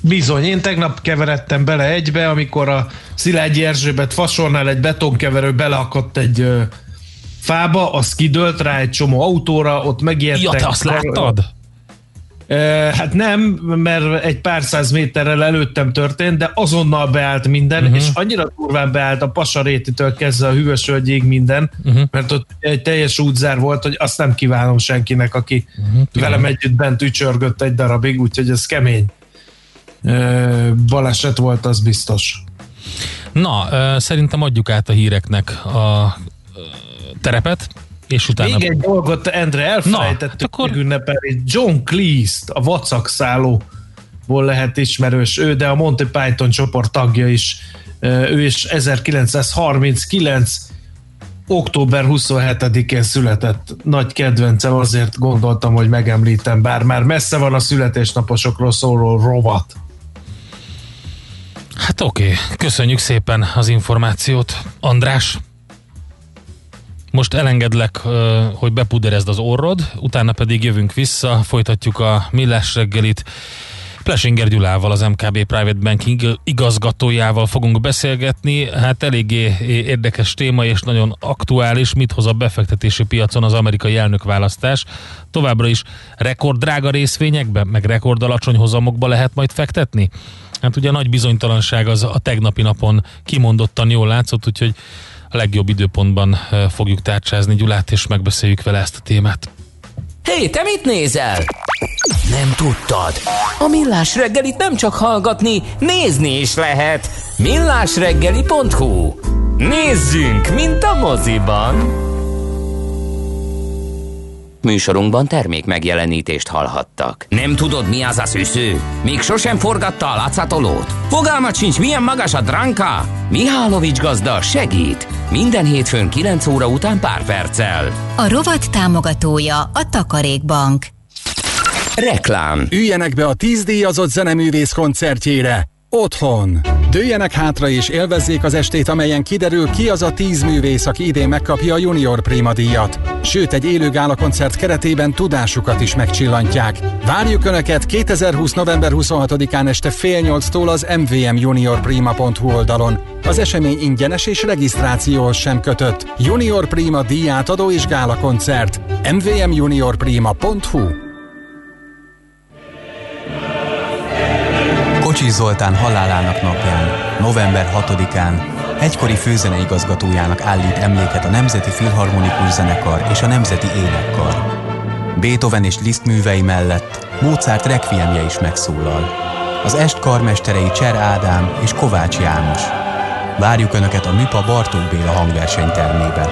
Bizony, én tegnap keveredtem bele egybe, amikor a Szilágyi Erzsébet fasornál egy betonkeverő beleakadt egy fába, az kidőlt rá egy csomó autóra, ott megijedtek. Ja, te azt láttad? Hát nem, mert egy pár száz méterrel előttem történt, de azonnal beállt minden, és annyira durván beállt a Pasarétitől kezdve a Hűvösvölgyig minden, mert ott egy teljes útzár volt, hogy azt nem kívánom senkinek, aki velem együtt bent ücsörgött egy darabig, úgyhogy ez kemény baleset volt, az biztos. Na, szerintem adjuk át a híreknek a terepet, és utána... Még egy dolgot, Endre, elfelejtettük, akkor... ünnepelni. John Cleese-t, a vacakszállóból lehet ismerős ő, de a Monty Python csoport tagja is. Ő is 1939 Október 27-én született nagy kedvencem, azért gondoltam, hogy megemlítem, bár már messze van a születésnaposokról szóló rovat. Hát oké, köszönjük szépen az információt, András. Most elengedlek, hogy bepuderezd az orrod, utána pedig jövünk vissza, folytatjuk a Millás reggelit. Plesinger Gyulával, az MKB Private Banking igazgatójával fogunk beszélgetni. Hát eléggé érdekes téma és nagyon aktuális, mit hoz a befektetési piacon az amerikai elnökválasztás. Továbbra is rekorddrága részvényekbe, meg rekordalacsony hozamokba lehet majd fektetni? Hát ugye a nagy bizonytalanság az a tegnapi napon kimondottan jól látszott, úgyhogy a legjobb időpontban fogjuk tárcsázni Gyulát, és megbeszéljük vele ezt a témát. Hé, te mit nézel? Nem tudtad? A Millás reggelit nem csak hallgatni, nézni is lehet. millásreggeli.hu. Nézzünk, mint a moziban! Műsorunkban termék megjelenítést hallhattak. Nem tudod, mi az a szűző? Még sosem forgatta a látszatolót? Fogalmat sincs, milyen magas a dránka? Mihálovics gazda segít! Minden hétfőn 9 óra után pár perccel. A rovat támogatója a Takarékbank. Reklám. Üljenek be a 10 díjazott zeneművész koncertjére. Otthon. Dőljenek hátra és élvezzék az estét, amelyen kiderül, ki az a 10 művész, aki idén megkapja a Junior Prima díjat. Sőt, egy élő gála koncert keretében tudásukat is megcsillantják. Várjuk Önöket 2020. november 26-án este fél 8-tól az mvmjuniorprima.hu oldalon. Az esemény ingyenes és regisztrációhoz sem kötött. Junior Prima díjátadó és gála koncert. mvmjuniorprima.hu. Kocsis Zoltán halálának napján, november 6-án egykori főzeneigazgatójának állít emléket a Nemzeti Filharmonikus Zenekar és a Nemzeti Énekkar. Beethoven és Liszt művei mellett Mozart requiemje is megszólal. Az est karmesterei Cser Ádám és Kovács János. Várjuk Önöket a MÜPA Bartók Béla hangverseny termében.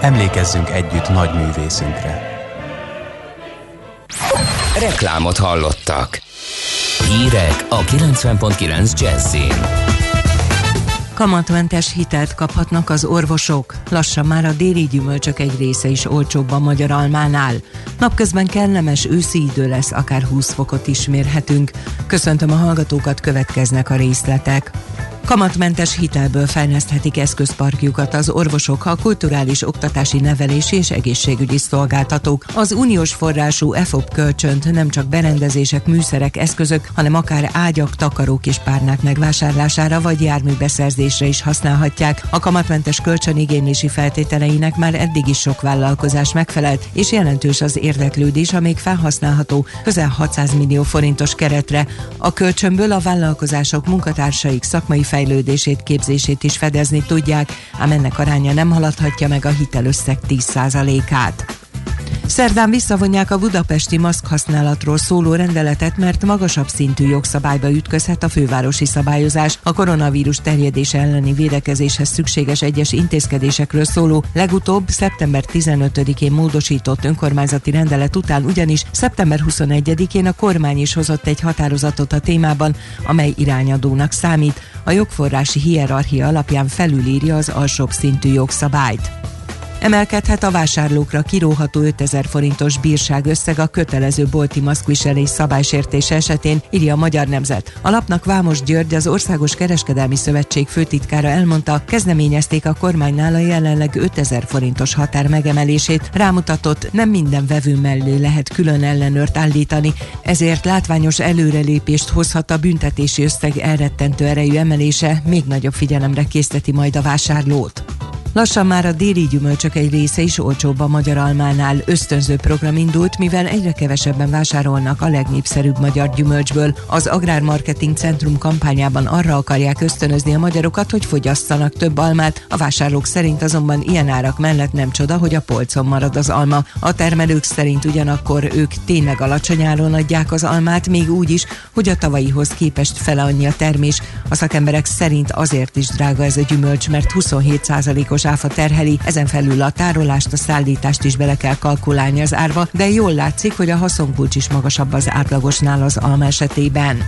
Emlékezzünk együtt nagy művészünkre. Reklámot hallottak. Hírek a 90.9 Jazzyn. Kamatmentes hitelt kaphatnak az orvosok. Lassan már a déli gyümölcsök egy része is olcsóbb a magyar almánál. Napközben kellemes őszi idő lesz, akár 20 fokot is mérhetünk. Köszöntöm a hallgatókat, következnek a részletek. Kamatmentes hitelből fejleszthetik eszközparkjukat az orvosok, a kulturális, oktatási, nevelési és egészségügyi szolgáltatók. Az uniós forrású EFOP kölcsönt nem csak berendezések, műszerek, eszközök, hanem akár ágyak, takarók és párnák megvásárlására vagy járműbeszerzésre is használhatják. A kamatmentes kölcsön igénylési feltételeinek már eddig is sok vállalkozás megfelelt, és jelentős az érdeklődés a még felhasználható, közel 600 millió forintos keretre. A kölcsönből a vállalkozások munkatársaik szakmai fejlődését, képzését is fedezni tudják, ám ennek aránya nem haladhatja meg a hitelösszeg 10%-át. Szerdán visszavonják a budapesti maszkhasználatról szóló rendeletet, mert magasabb szintű jogszabályba ütközhet a fővárosi szabályozás. A koronavírus terjedése elleni védekezéshez szükséges egyes intézkedésekről szóló legutóbb szeptember 15-én módosított önkormányzati rendelet után ugyanis szeptember 21-én a kormány is hozott egy határozatot a témában, amely irányadónak számít. A jogforrási hierarchia alapján felülírja az alsóbb szintű jogszabályt. Emelkedhet a vásárlókra kiróható 5000 forintos bírság összeg a kötelező bolti maszkviselés szabálysértése esetén, írja a Magyar Nemzet. A lapnak Vámos György, az Országos Kereskedelmi Szövetség főtitkára elmondta, kezdeményezték a kormánynál a jelenleg 5000 forintos határ megemelését. Rámutatott, nem minden vevő mellé lehet külön ellenőrt állítani, ezért látványos előrelépést hozhat a büntetési összeg elrettentő erejű emelése, még nagyobb figyelemre készteti majd a vásárlót. Lassan már a déli gyümölcsök egy része is olcsóbb a magyar almánál. Ösztönző program indult, mivel egyre kevesebben vásárolnak a legnépszerűbb magyar gyümölcsből. Az Agrármarketing Centrum kampányában arra akarják ösztönözni a magyarokat, hogy fogyasszanak több almát. A vásárlók szerint azonban ilyen árak mellett nem csoda, hogy a polcon marad az alma. A termelők szerint ugyanakkor ők tényleg alacsony áron adják az almát, még úgy is, hogy a tavalyihoz képest fele annyi a termés. A szakemberek szerint azért is drága ez a gyümölcs, mert 27%-os áfa terheli, ezen felül a tárolást, a szállítást is bele kell kalkulálni az árba, de jól látszik, hogy a haszonkulcs is magasabb az átlagosnál az alma esetében.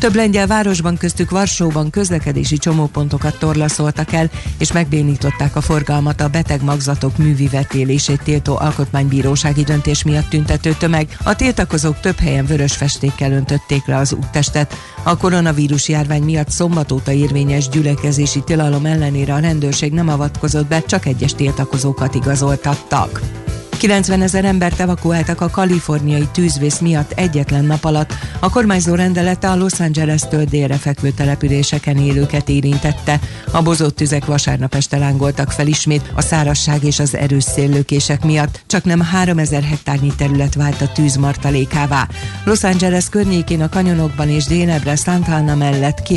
Több lengyel városban, köztük Varsóban közlekedési csomópontokat torlaszoltak el, és megbénították a forgalmat a beteg magzatok művivetélését tiltó alkotmánybírósági döntés miatt tüntető tömeg. A tiltakozók több helyen vörös festékkel öntötték le az úttestet. A koronavírus járvány miatt szombat óta érvényes gyülekezési tilalom ellenére a rendőrség nem avatkozott be, csak egyes tiltakozókat igazoltattak. 90 ezer embert evakuáltak a kaliforniai tűzvész miatt egyetlen nap alatt. A kormányzó rendelete a Los Angeles-től délre fekvő településeken élőket érintette. A bozott tüzek vasárnap este lángoltak fel ismét a szárazság és az erős széllökések miatt. Csaknem 3000 hektárnyi terület vált a tűz martalékává. Los Angeles környékén a kanyonokban és délebbre Santa Ana mellett